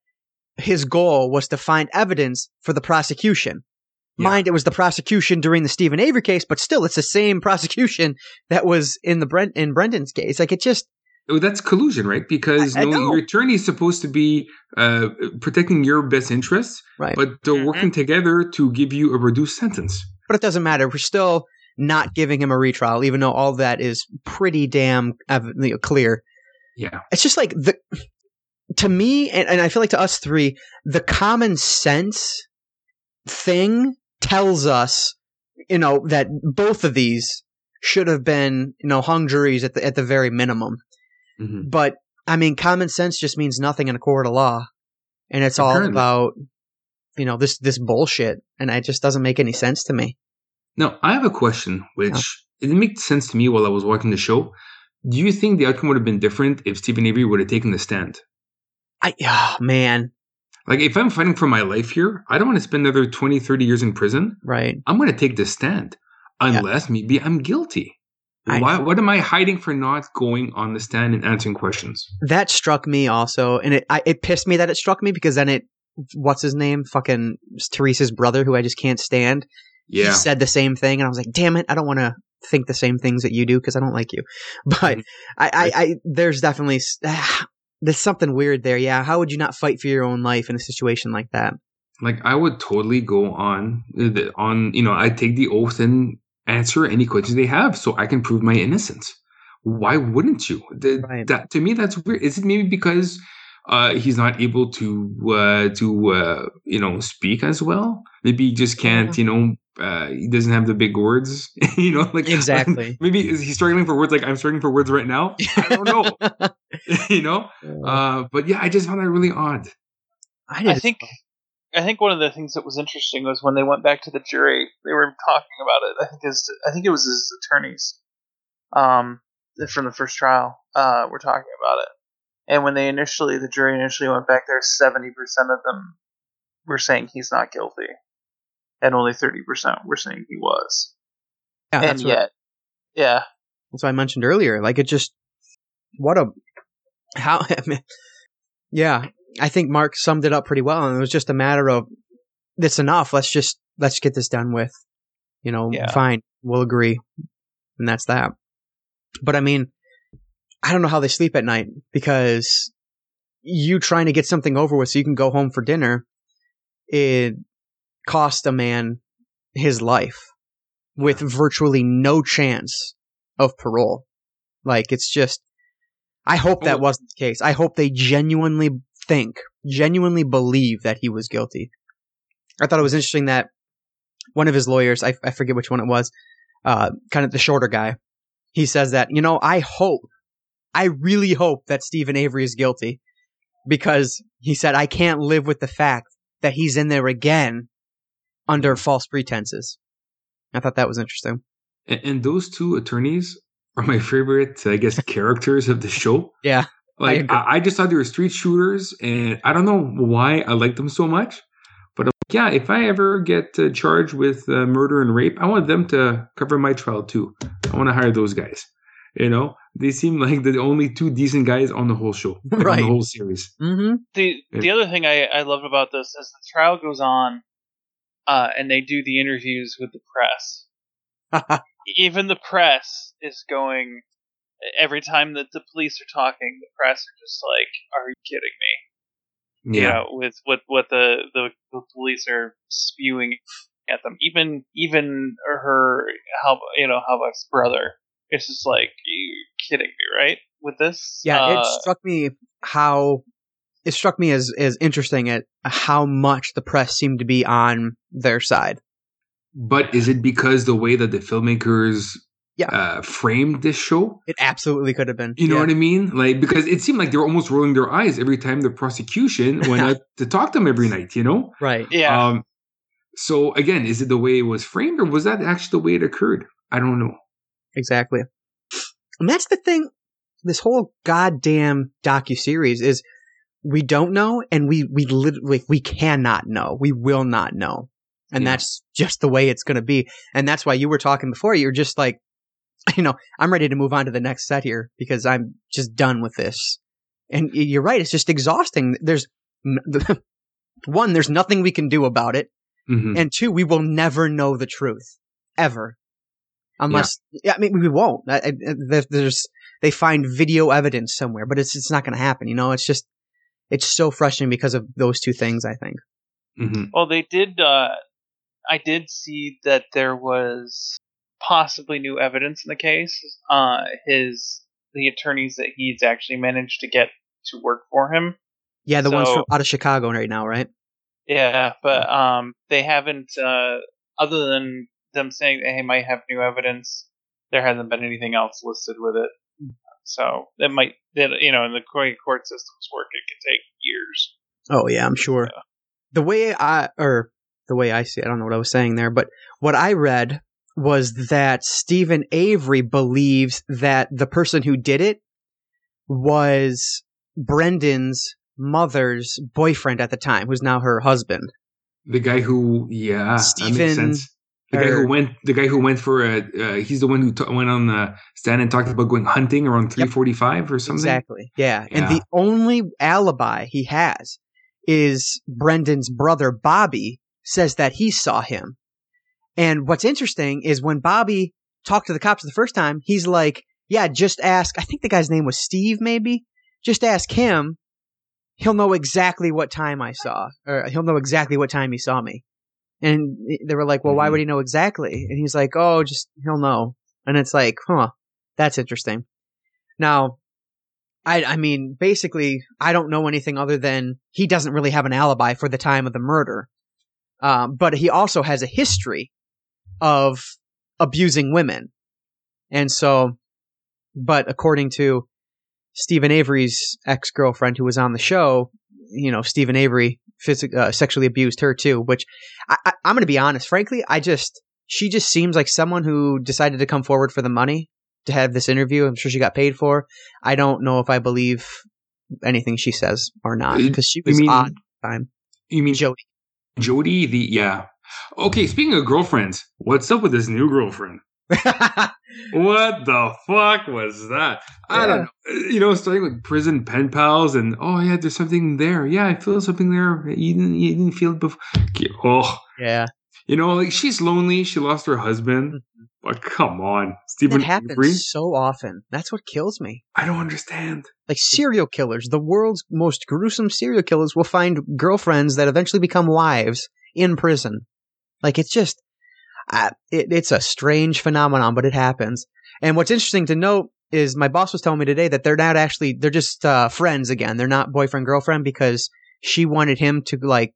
his goal was to find evidence for the prosecution. Yeah. Mind, it was the prosecution during the Stephen Avery case, but still, it's the same prosecution that was in the Brent in Brendan's case. Like, it just oh, that's collusion, right? Because I, I no, your attorney is supposed to be uh, protecting your best interests, right? But they're mm-hmm. working together to give you a reduced sentence. But it doesn't matter. We're still not giving him a retrial, even though all that is pretty damn clear. Yeah. It's just like the to me, and, and I feel like to us three, the common sense thing tells us, you know, that both of these should have been, you know, hung juries at the at the very minimum. Mm-hmm. But I mean, common sense just means nothing in a court of law, and it's Apparently. all about, you know, this this bullshit, and it just doesn't make any sense to me. Now, I have a question, which yeah. it made sense to me while I was watching the show. Do you think the outcome would have been different if Stephen Avery would have taken the stand? I oh, man. Like, if I'm fighting for my life here, I don't want to spend another twenty, thirty years in prison. Right. I'm going to take the stand unless yeah. maybe I'm guilty. I Why? Know. What am I hiding for not going on the stand and answering questions? That struck me also. And it I, it pissed me that it struck me, because then it, what's his name? Fucking Teresa's brother, who I just can't stand. Yeah. He said the same thing. And I was like, damn it, I don't want to think the same things that you do because I don't like you. But I, I, I there's definitely ah, there's something weird there. Yeah. How would you not fight for your own life in a situation like that? Like, I would totally go on on, you know, I take the oath and answer any questions they have so I can prove my innocence. Why wouldn't you? The, right. That to me, that's weird. Is it maybe because uh, he's not able to uh, to uh, you know, speak as well? Maybe he just can't. Yeah. You know. Uh, he doesn't have the big words, you know, like exactly. Like, maybe is he struggling for words? Like I'm struggling for words right now. I don't know, you know. Uh, but yeah, I just found that really odd. I, I think, I think one of the things that was interesting was when they went back to the jury, they were talking about it. I think his, I think it was his attorneys, um, from the first trial, uh, were talking about it. And when they initially, the jury initially went back there, seventy percent of them were saying he's not guilty. And only thirty percent were saying he was. Yeah, and that's what, yet, yeah. That's what I mentioned earlier. Like, it just, what a, how, I mean, yeah. I think Mark summed it up pretty well. And it was just a matter of, it's enough. Let's just, let's get this done with. You know, yeah. Fine. We'll agree. And that's that. But I mean, I don't know how they sleep at night, because you trying to get something over with so you can go home for dinner, it cost a man his life with virtually no chance of parole. Like, it's just, I hope that wasn't the case. I hope they genuinely think, genuinely believe that he was guilty. I thought it was interesting that one of his lawyers, I, I forget which one it was, uh, kind of the shorter guy, he says that, you know, I hope, I really hope that Stephen Avery is guilty, because he said, I can't live with the fact that he's in there again under false pretenses. I thought that was interesting. And, and those two attorneys are my favorite, I guess, characters of the show. Yeah. Like, I, I, I just thought they were street shooters, and I don't know why I like them so much. But I'm like, yeah, if I ever get uh, charged with uh, murder and rape, I want them to cover my trial too. I want to hire those guys. You know, they seem like the only two decent guys on the whole show, like, right? On the whole series. Mm-hmm. The yeah. the other thing I, I love about this is the trial goes on. Uh, and they do the interviews with the press. Even the press is going, every time that the police are talking, the press are just like, are you kidding me? Yeah. You know, with what, what the, the, the police are spewing at them. Even, even her, how, you know, Halbach's brother. It's just like, you're kidding me, right? With this? Yeah, uh, it struck me how... It struck me as, as interesting at how much the press seemed to be on their side. But is it because the way that the filmmakers yeah. uh, framed this show? It absolutely could have been. You yeah. know what I mean? Like, because it seemed like they were almost rolling their eyes every time the prosecution went out to talk to them every night, you know? Right. Yeah. Um, so again, is it the way it was framed, or was that actually the way it occurred? I don't know. Exactly. And that's the thing. This whole goddamn docuseries is... We don't know, and we we literally we cannot know. We will not know, and yeah. that's just the way it's going to be. And that's why you were talking before. You're just like, you know, I'm ready to move on to the next set here because I'm just done with this. And you're right; it's just exhausting. There's one, there's nothing we can do about it, mm-hmm. and two, we will never know the truth ever, unless yeah. I mean we won't. There's they find video evidence somewhere, but it's it's not going to happen. You know, it's just. It's so frustrating because of those two things, I think. Mm-hmm. Well, they did. Uh, I did see that there was possibly new evidence in the case. Uh, his the attorneys that he's actually managed to get to work for him Yeah, the so, ones from out of Chicago right now, right? Yeah, but um, they haven't, uh, other than them saying they might have new evidence, there hasn't been anything else listed with it. So it might, it, you know, in the court system's work, it can take years. Oh, yeah, I'm sure. Yeah. The way I, or the way I see it, I don't know what I was saying there, but what I read was that Stephen Avery believes that the person who did it was Brendan's mother's boyfriend at the time, who's now her husband. The guy who, yeah, Stephen, that makes sense. The or, guy who went, the guy who went for a, uh, he's the one who t- went on the stand and talked about going hunting around three forty-five yep. or something. Exactly. Yeah. yeah. And the only alibi he has is Brendan's brother, Bobby, says that he saw him. And what's interesting is when Bobby talked to the cops the first time, he's like, yeah, just ask, I think the guy's name was Steve, maybe. Just ask him. He'll know exactly what time I saw, or he'll know exactly what time he saw me. And they were like, well, why would he know exactly? And he's like, oh, just, he'll know. And it's like, huh, that's interesting. Now, I, I mean, basically, I don't know anything other than he doesn't really have an alibi for the time of the murder. Um, but he also has a history of abusing women. And so, but according to Stephen Avery's ex-girlfriend who was on the show, you know, Stephen Avery physically, uh, sexually abused her too, which I, I, I'm going to be honest. Frankly, I just, she just seems like someone who decided to come forward for the money to have this interview. I'm sure she got paid for. I don't know if I believe anything she says or not, because she was odd at the time. You mean Jody? Jody, the, yeah. Okay, speaking of girlfriends, what's up with this new girlfriend? What the fuck was that? I yeah. don't know. You know, starting with prison pen pals and, oh, yeah, there's something there. Yeah, I feel something there. You didn't, you didn't feel it before. Oh. Yeah. You know, like, she's lonely. She lost her husband. Mm-hmm. Oh, come on. Stephen That happens Avery? So often. That's what kills me. I don't understand. Like, serial killers, the world's most gruesome serial killers will find girlfriends that eventually become wives in prison. Like, it's just, I, it, it's a strange phenomenon, but it happens. And what's interesting to note is my boss was telling me today that they're not actually, they're just uh, friends again. They're not boyfriend, girlfriend, because she wanted him to, like,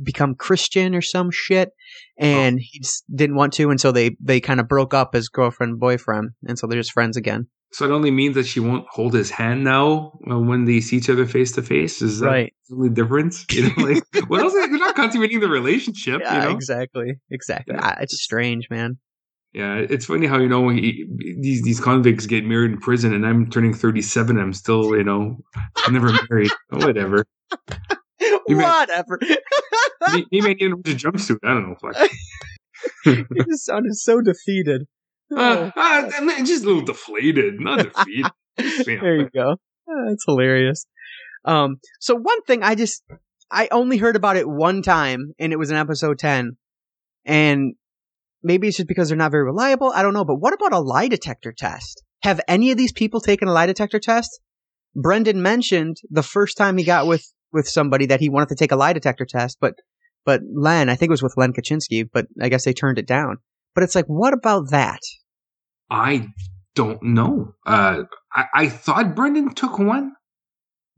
become Christian or some shit. And oh. he just didn't want to. And so they, they kind of broke up as girlfriend, boyfriend. And so they're just friends again. So it only means that she won't hold his hand now when they see each other face to face. Is that right? The only difference? You know, like, what else? They're not consummating the relationship. Yeah, you know? exactly, exactly. Yeah. It's strange, man. Yeah, it's funny how, you know, he, these these convicts get married in prison, and I'm turning thirty-seven. I'm still, you know, never married. Oh, whatever. You whatever. He may need a jumpsuit. I don't know. Like. You just sounded so defeated. Uh, uh, just a little deflated, not defeated. There you go. That's hilarious. Um, so one thing I just, I only heard about it one time, and it was in episode ten. And maybe it's just because they're not very reliable. I don't know. But what about a lie detector test? Have any of these people taken a lie detector test? Brendan mentioned the first time he got with, with somebody that he wanted to take a lie detector test, but, but Len, I think it was with Len Kaczynski, but I guess they turned it down. But it's like, what about that? I don't know. Uh, I, I thought Brendan took one,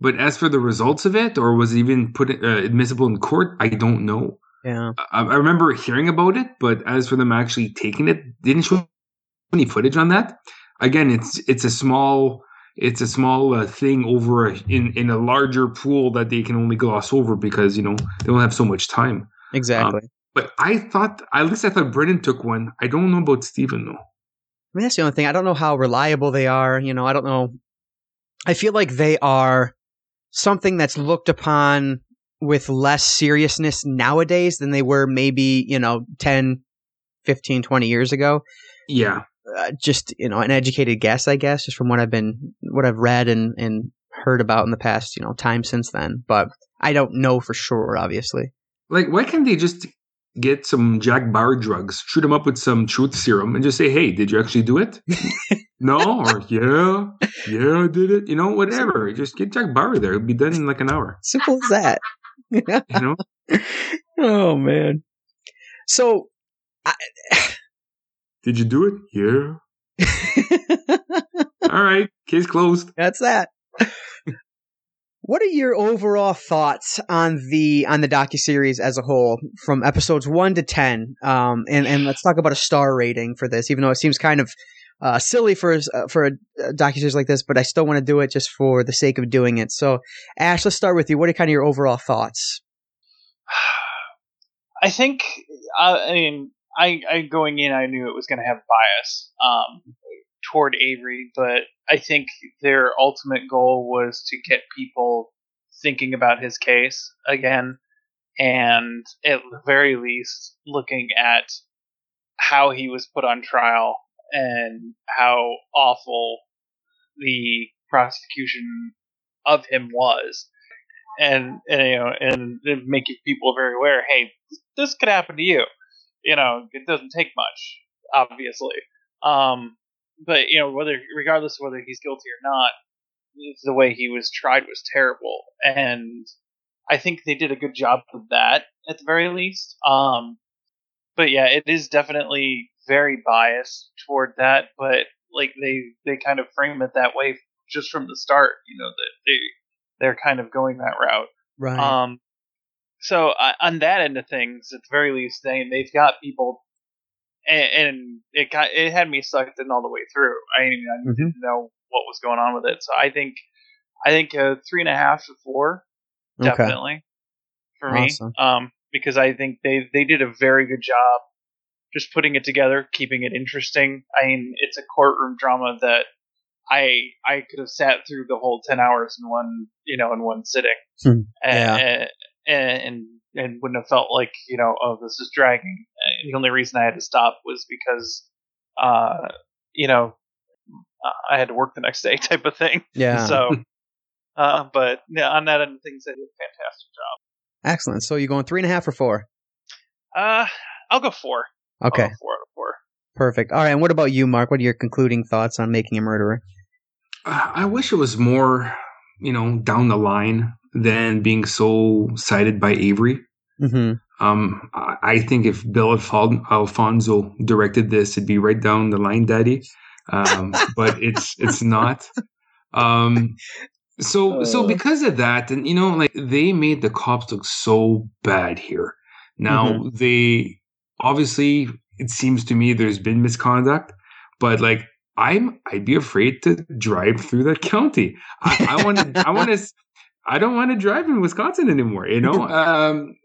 but as for the results of it, or was it even put uh, admissible in court, I don't know. Yeah, I, I remember hearing about it, but as for them actually taking it, didn't show any footage on that. Again, it's it's a small it's a small uh, thing over a, in in a larger pool that they can only gloss over because, you know, they don't have so much time. Exactly. Um, But I thought, at least I thought Brendan took one. I don't know about Stephen, though. I mean, that's the only thing. I don't know how reliable they are. You know, I don't know. I feel like they are something that's looked upon with less seriousness nowadays than they were maybe, you know, ten, fifteen, twenty years ago. Yeah. Uh, just, you know, an educated guess, I guess, just from what I've been, what I've read and, and heard about in the past, you know, time since then. But I don't know for sure, obviously. Like, why can't they just get some Jack Bauer drugs, shoot them up with some truth serum, and just say, hey, did you actually do it? No? Or, yeah, yeah, I did it. You know, whatever. Just get Jack Bauer there. It'll be done in like an hour. Simple as that. You know? Oh, man. So, I... did you do it? Yeah. All right. Case closed. That's that. What are your overall thoughts on the on the docuseries as a whole, from episodes one to ten? Um, and and let's talk about a star rating for this, even though it seems kind of uh, silly for uh, for a docuseries like this, but I still want to do it just for the sake of doing it. So, Ash, let's start with you. What are kind of your overall thoughts? I think, uh, I mean, I, I going in, I knew it was going to have bias um, toward Avery, but I think their ultimate goal was to get people thinking about his case again, and at the very least, looking at how he was put on trial and how awful the prosecution of him was, and, and you know, and making people very aware, hey, this could happen to you. You know, it doesn't take much, obviously. Um, but, you know, whether regardless of whether he's guilty or not, the way he was tried was terrible. And I think they did a good job of that, at the very least. Um, but, yeah, it is definitely very biased toward that. But, like, they, they kind of frame it that way just from the start, you know, that they, they're kind of going that route. Right. Um, So uh, on that end of things, at the very least, they, they've got people, and, and it got, it had me sucked in all the way through. I, mean, I mm-hmm. didn't know what was going on with it. So I think I think a three and a half to four, definitely, okay. for awesome. me. Um, because I think they, they did a very good job just putting it together, keeping it interesting. I mean, it's a courtroom drama that I I could have sat through the whole ten hours in one, you know, in one sitting. Hmm. Yeah. And, and, And and wouldn't have felt like, you know, oh, this is dragging. The only reason I had to stop was because, uh, you know, I had to work the next day, type of thing. Yeah. So, uh, but yeah, on that end of things, I did a fantastic job. Excellent. So you're going three and a half or four? Uh, I'll go four. Okay. I'll go four out of four. Perfect. All right. And what about you, Mark? What are your concluding thoughts on Making a Murderer? Uh, I wish it was more, you know, down the line than being so cited by Avery. Mm-hmm. Um, I think if Bill Alfonso directed this, it'd be right down the line, Daddy. Um, but it's it's not. Um, so so because of that, and you know, like they made the cops look so bad here. Now mm-hmm. they obviously, it seems to me, there's been misconduct, but like I'm I'd be afraid to drive through that county. I want to I want to. I don't want to drive in Wisconsin anymore, you know? um,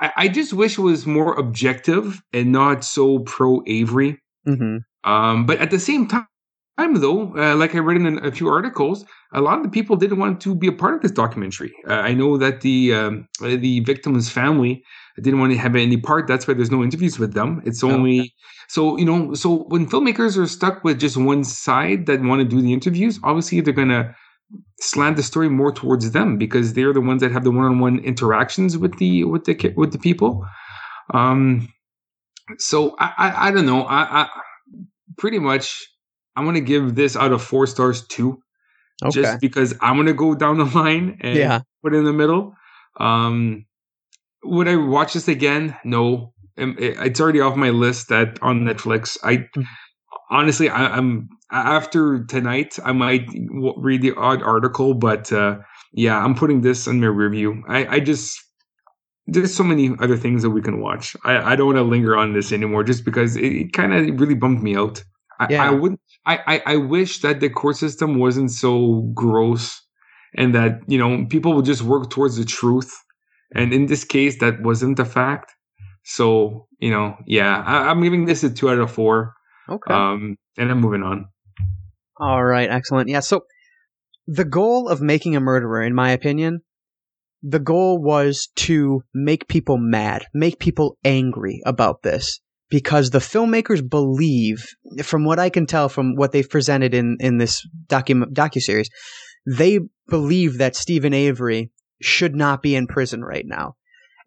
I, I just wish it was more objective and not so pro-Avery. Mm-hmm. Um, but at the same time, though, uh, like I read in a few articles, a lot of the people didn't want to be a part of this documentary. Uh, I know that the um, the victim's family didn't want to have any part. That's why there's no interviews with them. It's only... Oh, okay. So, you know, so when filmmakers are stuck with just one side that want to do the interviews, obviously they're going to slant the story more towards them because they're the ones that have the one-on-one interactions with the with the with the people. Um, so I, I I don't know. I, I pretty much I'm gonna give this out of four stars too, okay. just because I'm gonna go down the line and yeah. put it in the middle. Um, would I watch this again? No, it's already off my list that on Netflix. I honestly I, I'm. After tonight, I might read the odd article, but uh, yeah, I'm putting this in my review. I, I just, there's so many other things that we can watch. I, I don't want to linger on this anymore just because it, it kind of really bumped me out. I, yeah. I wouldn't, I, I, I wish that the court system wasn't so gross and that, you know, people would just work towards the truth. And in this case, that wasn't the fact. So, you know, yeah, I, I'm giving this a two out of four. Okay. Um, and I'm moving on. All right, excellent. Yeah, so the goal of Making a Murderer, in my opinion, the goal was to make people mad, make people angry about this, because the filmmakers believe, from what I can tell from what they've presented in, in this docu- docuseries, they believe that Stephen Avery should not be in prison right now.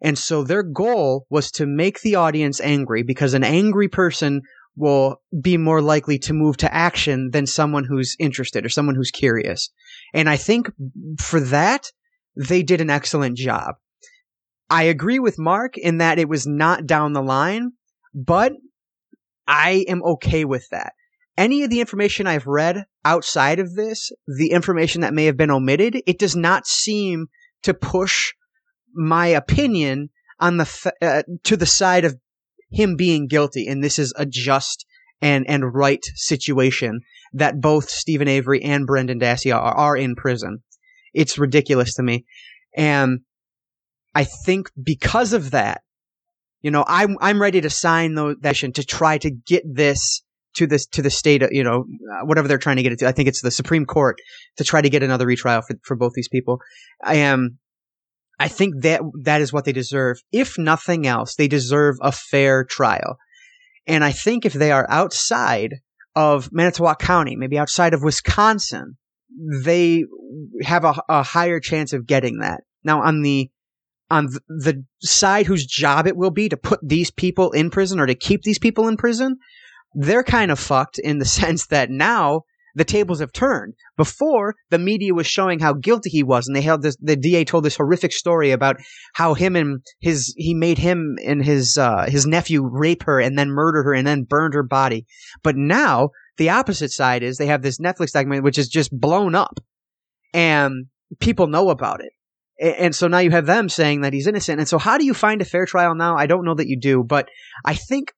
And so their goal was to make the audience angry, because an angry person will be more likely to move to action than someone who's interested or someone who's curious. And I think for that, they did an excellent job. I agree with Mark in that it was not down the line, but I am okay with that. any of the information I've read outside of this, the information that may have been omitted, it does not seem to push my opinion on the uh, to the side of him being guilty. And this is a just and, and right situation that both Stephen Avery and Brendan Dassey are, are in prison. It's ridiculous to me. And I think because of that, you know, I'm, I'm ready to sign those, that to try to get this to this, to the state of, you know, whatever they're trying to get it to. I think it's the Supreme Court to try to get another retrial for, for both these people. I am, I think that that is what they deserve. If nothing else, they deserve a fair trial. And I think if they are outside of Manitowoc County, maybe outside of Wisconsin, they have a, a higher chance of getting that. Now, on the on the side whose job it will be to put these people in prison or to keep these people in prison, they're kind of fucked in the sense that now the tables have turned. Before, the media was showing how guilty he was, and they held this, the D A told this horrific story about how him and his he made him and his uh, his nephew rape her and then murder her and then burned her body. But now the opposite side is they have this Netflix documentary which is just blown up, and people know about it. And so now you have them saying that he's innocent. And so how do you find a fair trial now? I don't know that you do, but I think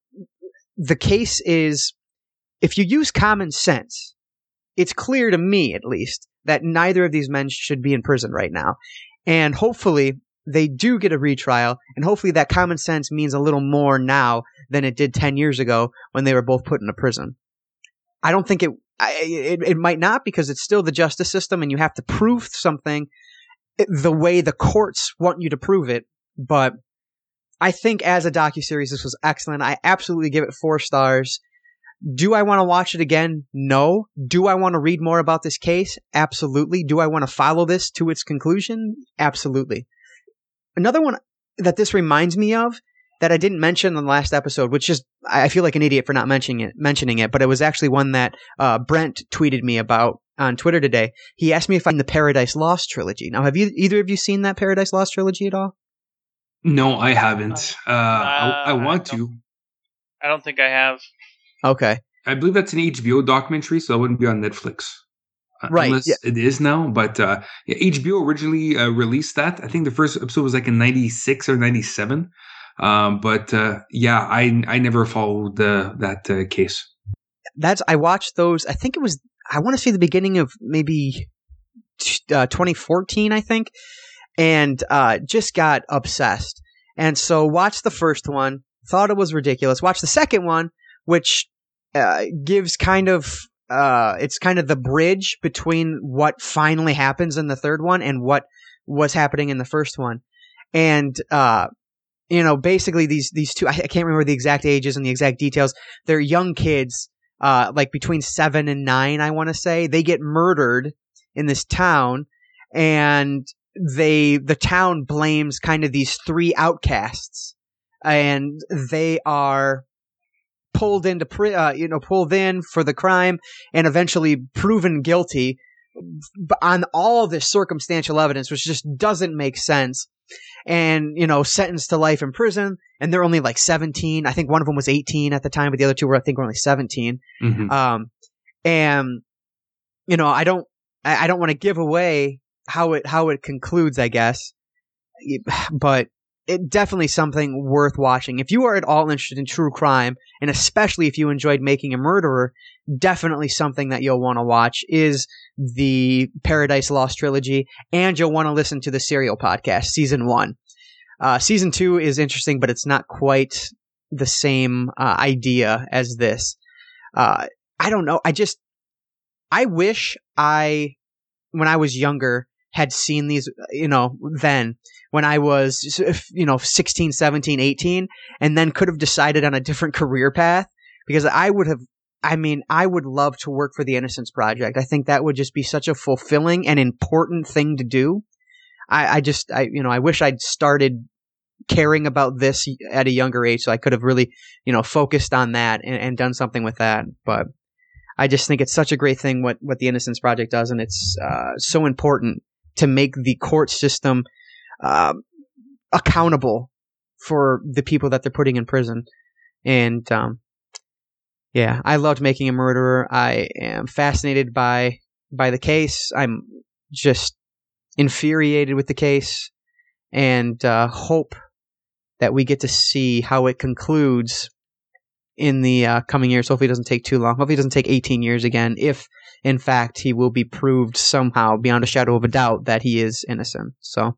the case is, if you use common sense, it's clear to me at least that neither of these men should be in prison right now. And hopefully they do get a retrial, and hopefully that common sense means a little more now than it did ten years ago when they were both put into prison. I don't think it, it, it might not, because it's still the justice system and you have to prove something the way the courts want you to prove it, but I think as a docuseries, this was excellent. I absolutely give it four stars. Do I want to watch it again? No. Do I want to read more about this case? Absolutely. Do I want to follow this to its conclusion? Absolutely. Another one that this reminds me of that I didn't mention in the last episode, which is, I feel like an idiot for not mentioning it, mentioning it, but it was actually one that uh, Brent tweeted me about on Twitter today. He asked me if I'd seen the Paradise Lost trilogy. Now, have you either of you seen that Paradise Lost trilogy at all? No, I haven't. Uh, uh, I, I want I to. I don't think I have. Okay. I believe that's an H B O documentary, so that wouldn't be on Netflix. Right. Unless yeah. it is now. But uh, yeah, H B O originally uh, released that. I think the first episode was like in ninety-six or ninety-seven. Um, but uh, yeah, I I never followed uh, that uh, case. That's I watched those. I think it was, I want to say the beginning of maybe uh, twenty fourteen, I think. And uh, just got obsessed. And so watched the first one, thought it was ridiculous. Watched the second one, which uh, gives kind of, uh, it's kind of the bridge between what finally happens in the third one and what was happening in the first one. And, uh, you know, basically these, these two, I can't remember the exact ages and the exact details. They're young kids, uh, like between seven and nine, I want to say. They get murdered in this town, and they the town blames kind of these three outcasts, and they are pulled into uh, you know pulled in for the crime and eventually proven guilty on all this circumstantial evidence, which just doesn't make sense, and you know sentenced to life in prison. And they're only like seventeen. I think one of them was eighteen at the time, but the other two were I think were only seventeen. Mm-hmm. um and you know I don't I, I don't want to give away how it how it concludes, I guess, but it definitely something worth watching. If you are at all interested in true crime, and especially if you enjoyed Making a Murderer, definitely something that you'll want to watch is the Paradise Lost trilogy, and you'll want to listen to the Serial podcast, season one. Uh, season two is interesting, but it's not quite the same uh, idea as this. Uh, I don't know. I just I wish I when I was younger. had seen these, you know, then when I was, you know, sixteen, seventeen, eighteen, and then could have decided on a different career path, because I would have, I mean, I would love to work for the Innocence Project. I think that would just be such a fulfilling and important thing to do. I, I just, I, you know, I wish I'd started caring about this at a younger age, so I could have really, you know, focused on that and, and done something with that. But I just think it's such a great thing what, what the Innocence Project does, and it's uh, so important to make the court system uh, accountable for the people that they're putting in prison. And um, yeah, I loved Making a Murderer. I am fascinated by by the case. I'm just infuriated with the case, and uh, hope that we get to see how it concludes in the uh, coming years. Hopefully it doesn't take too long. Hopefully it doesn't take eighteen years again, if, in fact, he will be proved somehow beyond a shadow of a doubt that he is innocent. So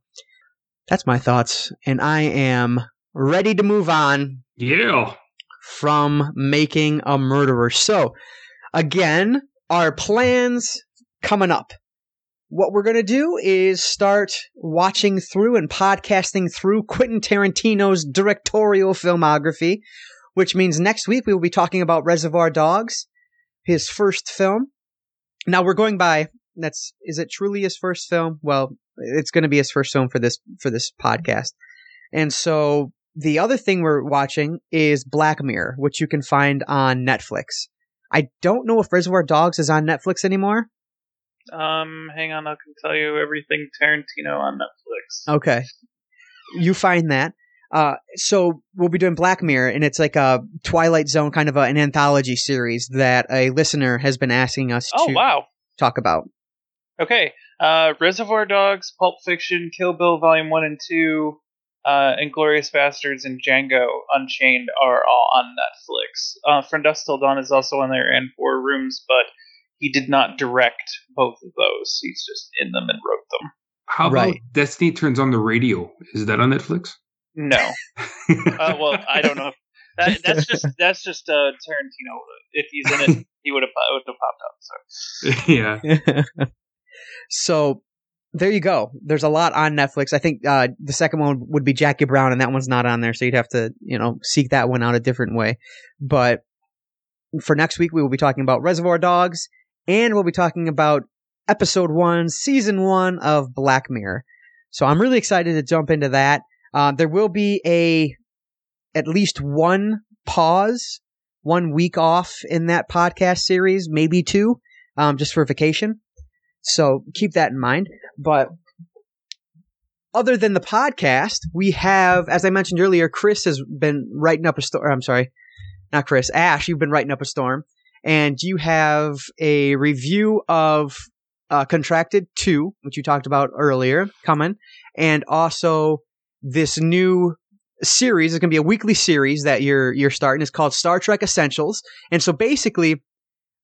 that's my thoughts, and I am ready to move on. Yeah. From Making a Murderer. So, again, our plans coming up. What we're going to do is start watching through and podcasting through Quentin Tarantino's directorial filmography, which means next week we will be talking about Reservoir Dogs, his first film. Now we're going by, that's, is it truly his first film? Well, it's going to be his first film for this, for this podcast. And so the other thing we're watching is Black Mirror, which you can find on Netflix. I don't know if Reservoir Dogs is on Netflix anymore. Um, hang on, I can tell you everything Tarantino on Netflix. Okay. You find that. Uh, so we'll be doing Black Mirror, and it's like a Twilight Zone kind of a, an anthology series that a listener has been asking us oh, to wow. talk about. Okay. Uh, Reservoir Dogs, Pulp Fiction, Kill Bill Volume one and two, uh, Inglourious Basterds, and Django Unchained are all on Netflix. Uh, From Dusk Till Dawn is also on there, and Four Rooms, but he did not direct both of those. He's just in them and wrote them. How right. about Destiny Turns on the Radio? Is that on Netflix? No. uh, well, I don't know. If that, that's just that's just uh, Tarantino. If he's in it, he would have would have popped up. So. Yeah. So there you go. There's a lot on Netflix. I think uh, the second one would be Jackie Brown, and that one's not on there, so you'd have to you know seek that one out a different way. But for next week, we will be talking about Reservoir Dogs. And we'll be talking about episode one, season one of Black Mirror. So I'm really excited to jump into that. Uh, there will be a at least one pause, one week off in that podcast series, maybe two, um, just for vacation. So keep that in mind. But other than the podcast, we have, as I mentioned earlier, Chris has been writing up a storm. I'm sorry, not Chris, Ash, you've been writing up a storm. And you have a review of uh, Contracted two, which you talked about earlier, coming. And also this new series is going to be a weekly series that you're you're starting. It's called Star Trek Essentials. And so basically,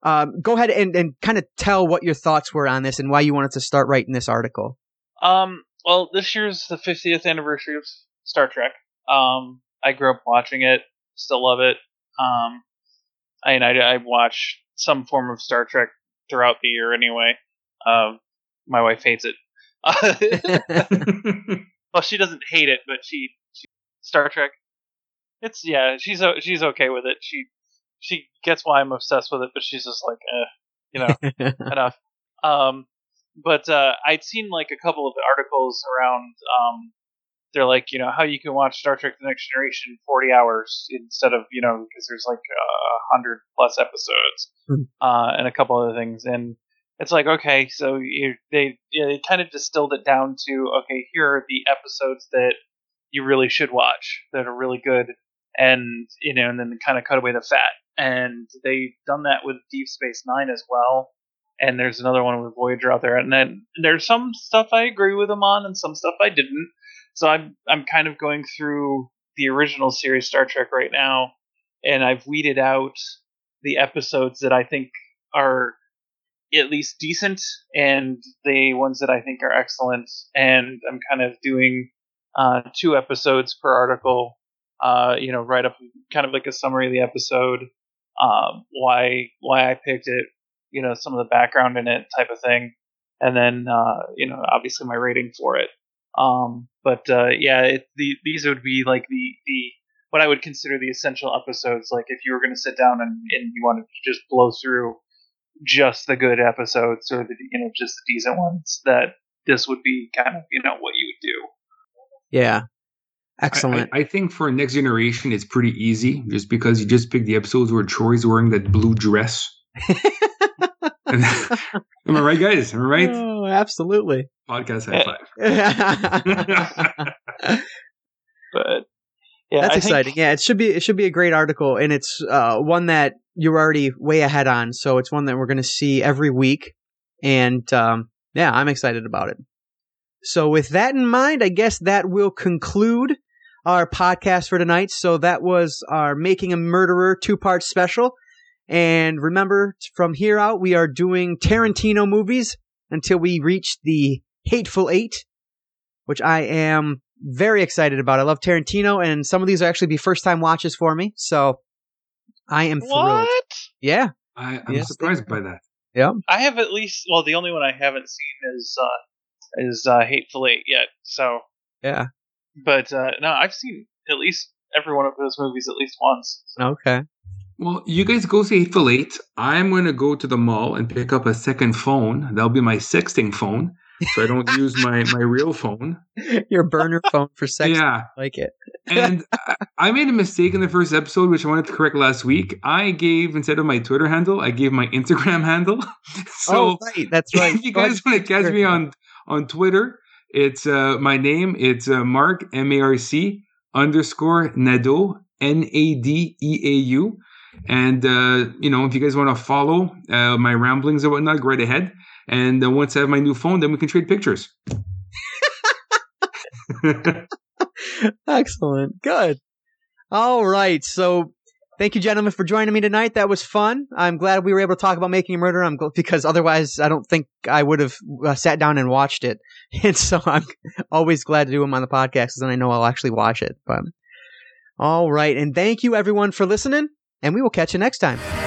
um, go ahead and, and kind of tell what your thoughts were on this and why you wanted to start writing this article. Um, well, this year's the fiftieth anniversary of Star Trek. Um, I grew up watching it. Still love it. Um I and I, I watch some form of Star Trek throughout the year anyway. Uh, my wife hates it. Well, she doesn't hate it, but she, she Star Trek. It's yeah, she's she's okay with it. She she gets why I'm obsessed with it, but she's just like, eh, you know, enough. Um, but uh, I'd seen like a couple of articles around. Um, they're like, you know, how you can watch Star Trek The Next Generation in forty hours instead of, you know, because there's like a uh, hundred plus episodes mm. uh, and a couple other things. And it's like, okay, so you, they you know, they kind of distilled it down to, okay, here are the episodes that you really should watch that are really good. And, you know, and then kind of cut away the fat. And they've done that with Deep Space Nine as well. And there's another one with Voyager out there. And then there's some stuff I agree with them on and some stuff I didn't. So I'm I'm kind of going through the original series Star Trek right now, and I've weeded out the episodes that I think are at least decent, and the ones that I think are excellent. And I'm kind of doing uh, two episodes per article, uh, you know, right up kind of like a summary of the episode, uh, why why I picked it, you know, some of the background in it type of thing, and then uh, you know, obviously my rating for it. Um, but, uh, yeah, it, the, these would be like the, the, what I would consider the essential episodes. Like if you were going to sit down and, and you wanted to just blow through just the good episodes or the, you know, just the decent ones, that this would be kind of, you know, what you would do. Yeah. Excellent. I, I, I think for Next Generation, it's pretty easy just because you just pick the episodes where Troy's wearing that blue dress. Am I right, guys? Am I right? Oh, absolutely. Podcast high five. But Yeah, that's I exciting. Think... Yeah, it should be it should be a great article, and it's uh, one that you're already way ahead on. So it's one that we're going to see every week, and um, yeah, I'm excited about it. So with that in mind, I guess that will conclude our podcast for tonight. So that was our Making a Murderer two-part special. And remember, from here out, we are doing Tarantino movies until we reach the Hateful Eight, which I am very excited about. I love Tarantino, and some of these will actually be first-time watches for me, so I am thrilled. What? Yeah. I, I'm yes, surprised by that. Yeah. I have at least, well, the only one I haven't seen is uh, is uh, Hateful Eight yet, so. Yeah. But, uh, no, I've seen at least every one of those movies at least once. So. Okay. Well, you guys go see Hateful Eight. I'm going to go to the mall and pick up a second phone. That'll be my sexting phone. So I don't use my, my real phone. Your burner phone for sex. Yeah. I like it. And I made a mistake in the first episode, which I wanted to correct last week. I gave, instead of my Twitter handle, I gave my Instagram handle. So oh, right. That's right. If you guys want to catch me on, on Twitter, it's uh, my name. It's uh, Mark, M A R C, underscore Nadeau, N A D E A U. And, uh, you know, if you guys want to follow uh, my ramblings and whatnot, go right ahead. And uh, once I have my new phone, then we can trade pictures. Excellent. Good. All right. So thank you, gentlemen, for joining me tonight. That was fun. I'm glad we were able to talk about Making a Murderer. I'm gl- because otherwise I don't think I would have uh, sat down and watched it. And so I'm always glad to do them on the podcast because then I know I'll actually watch it. But all right. And thank you, everyone, for listening. And we will catch you next time.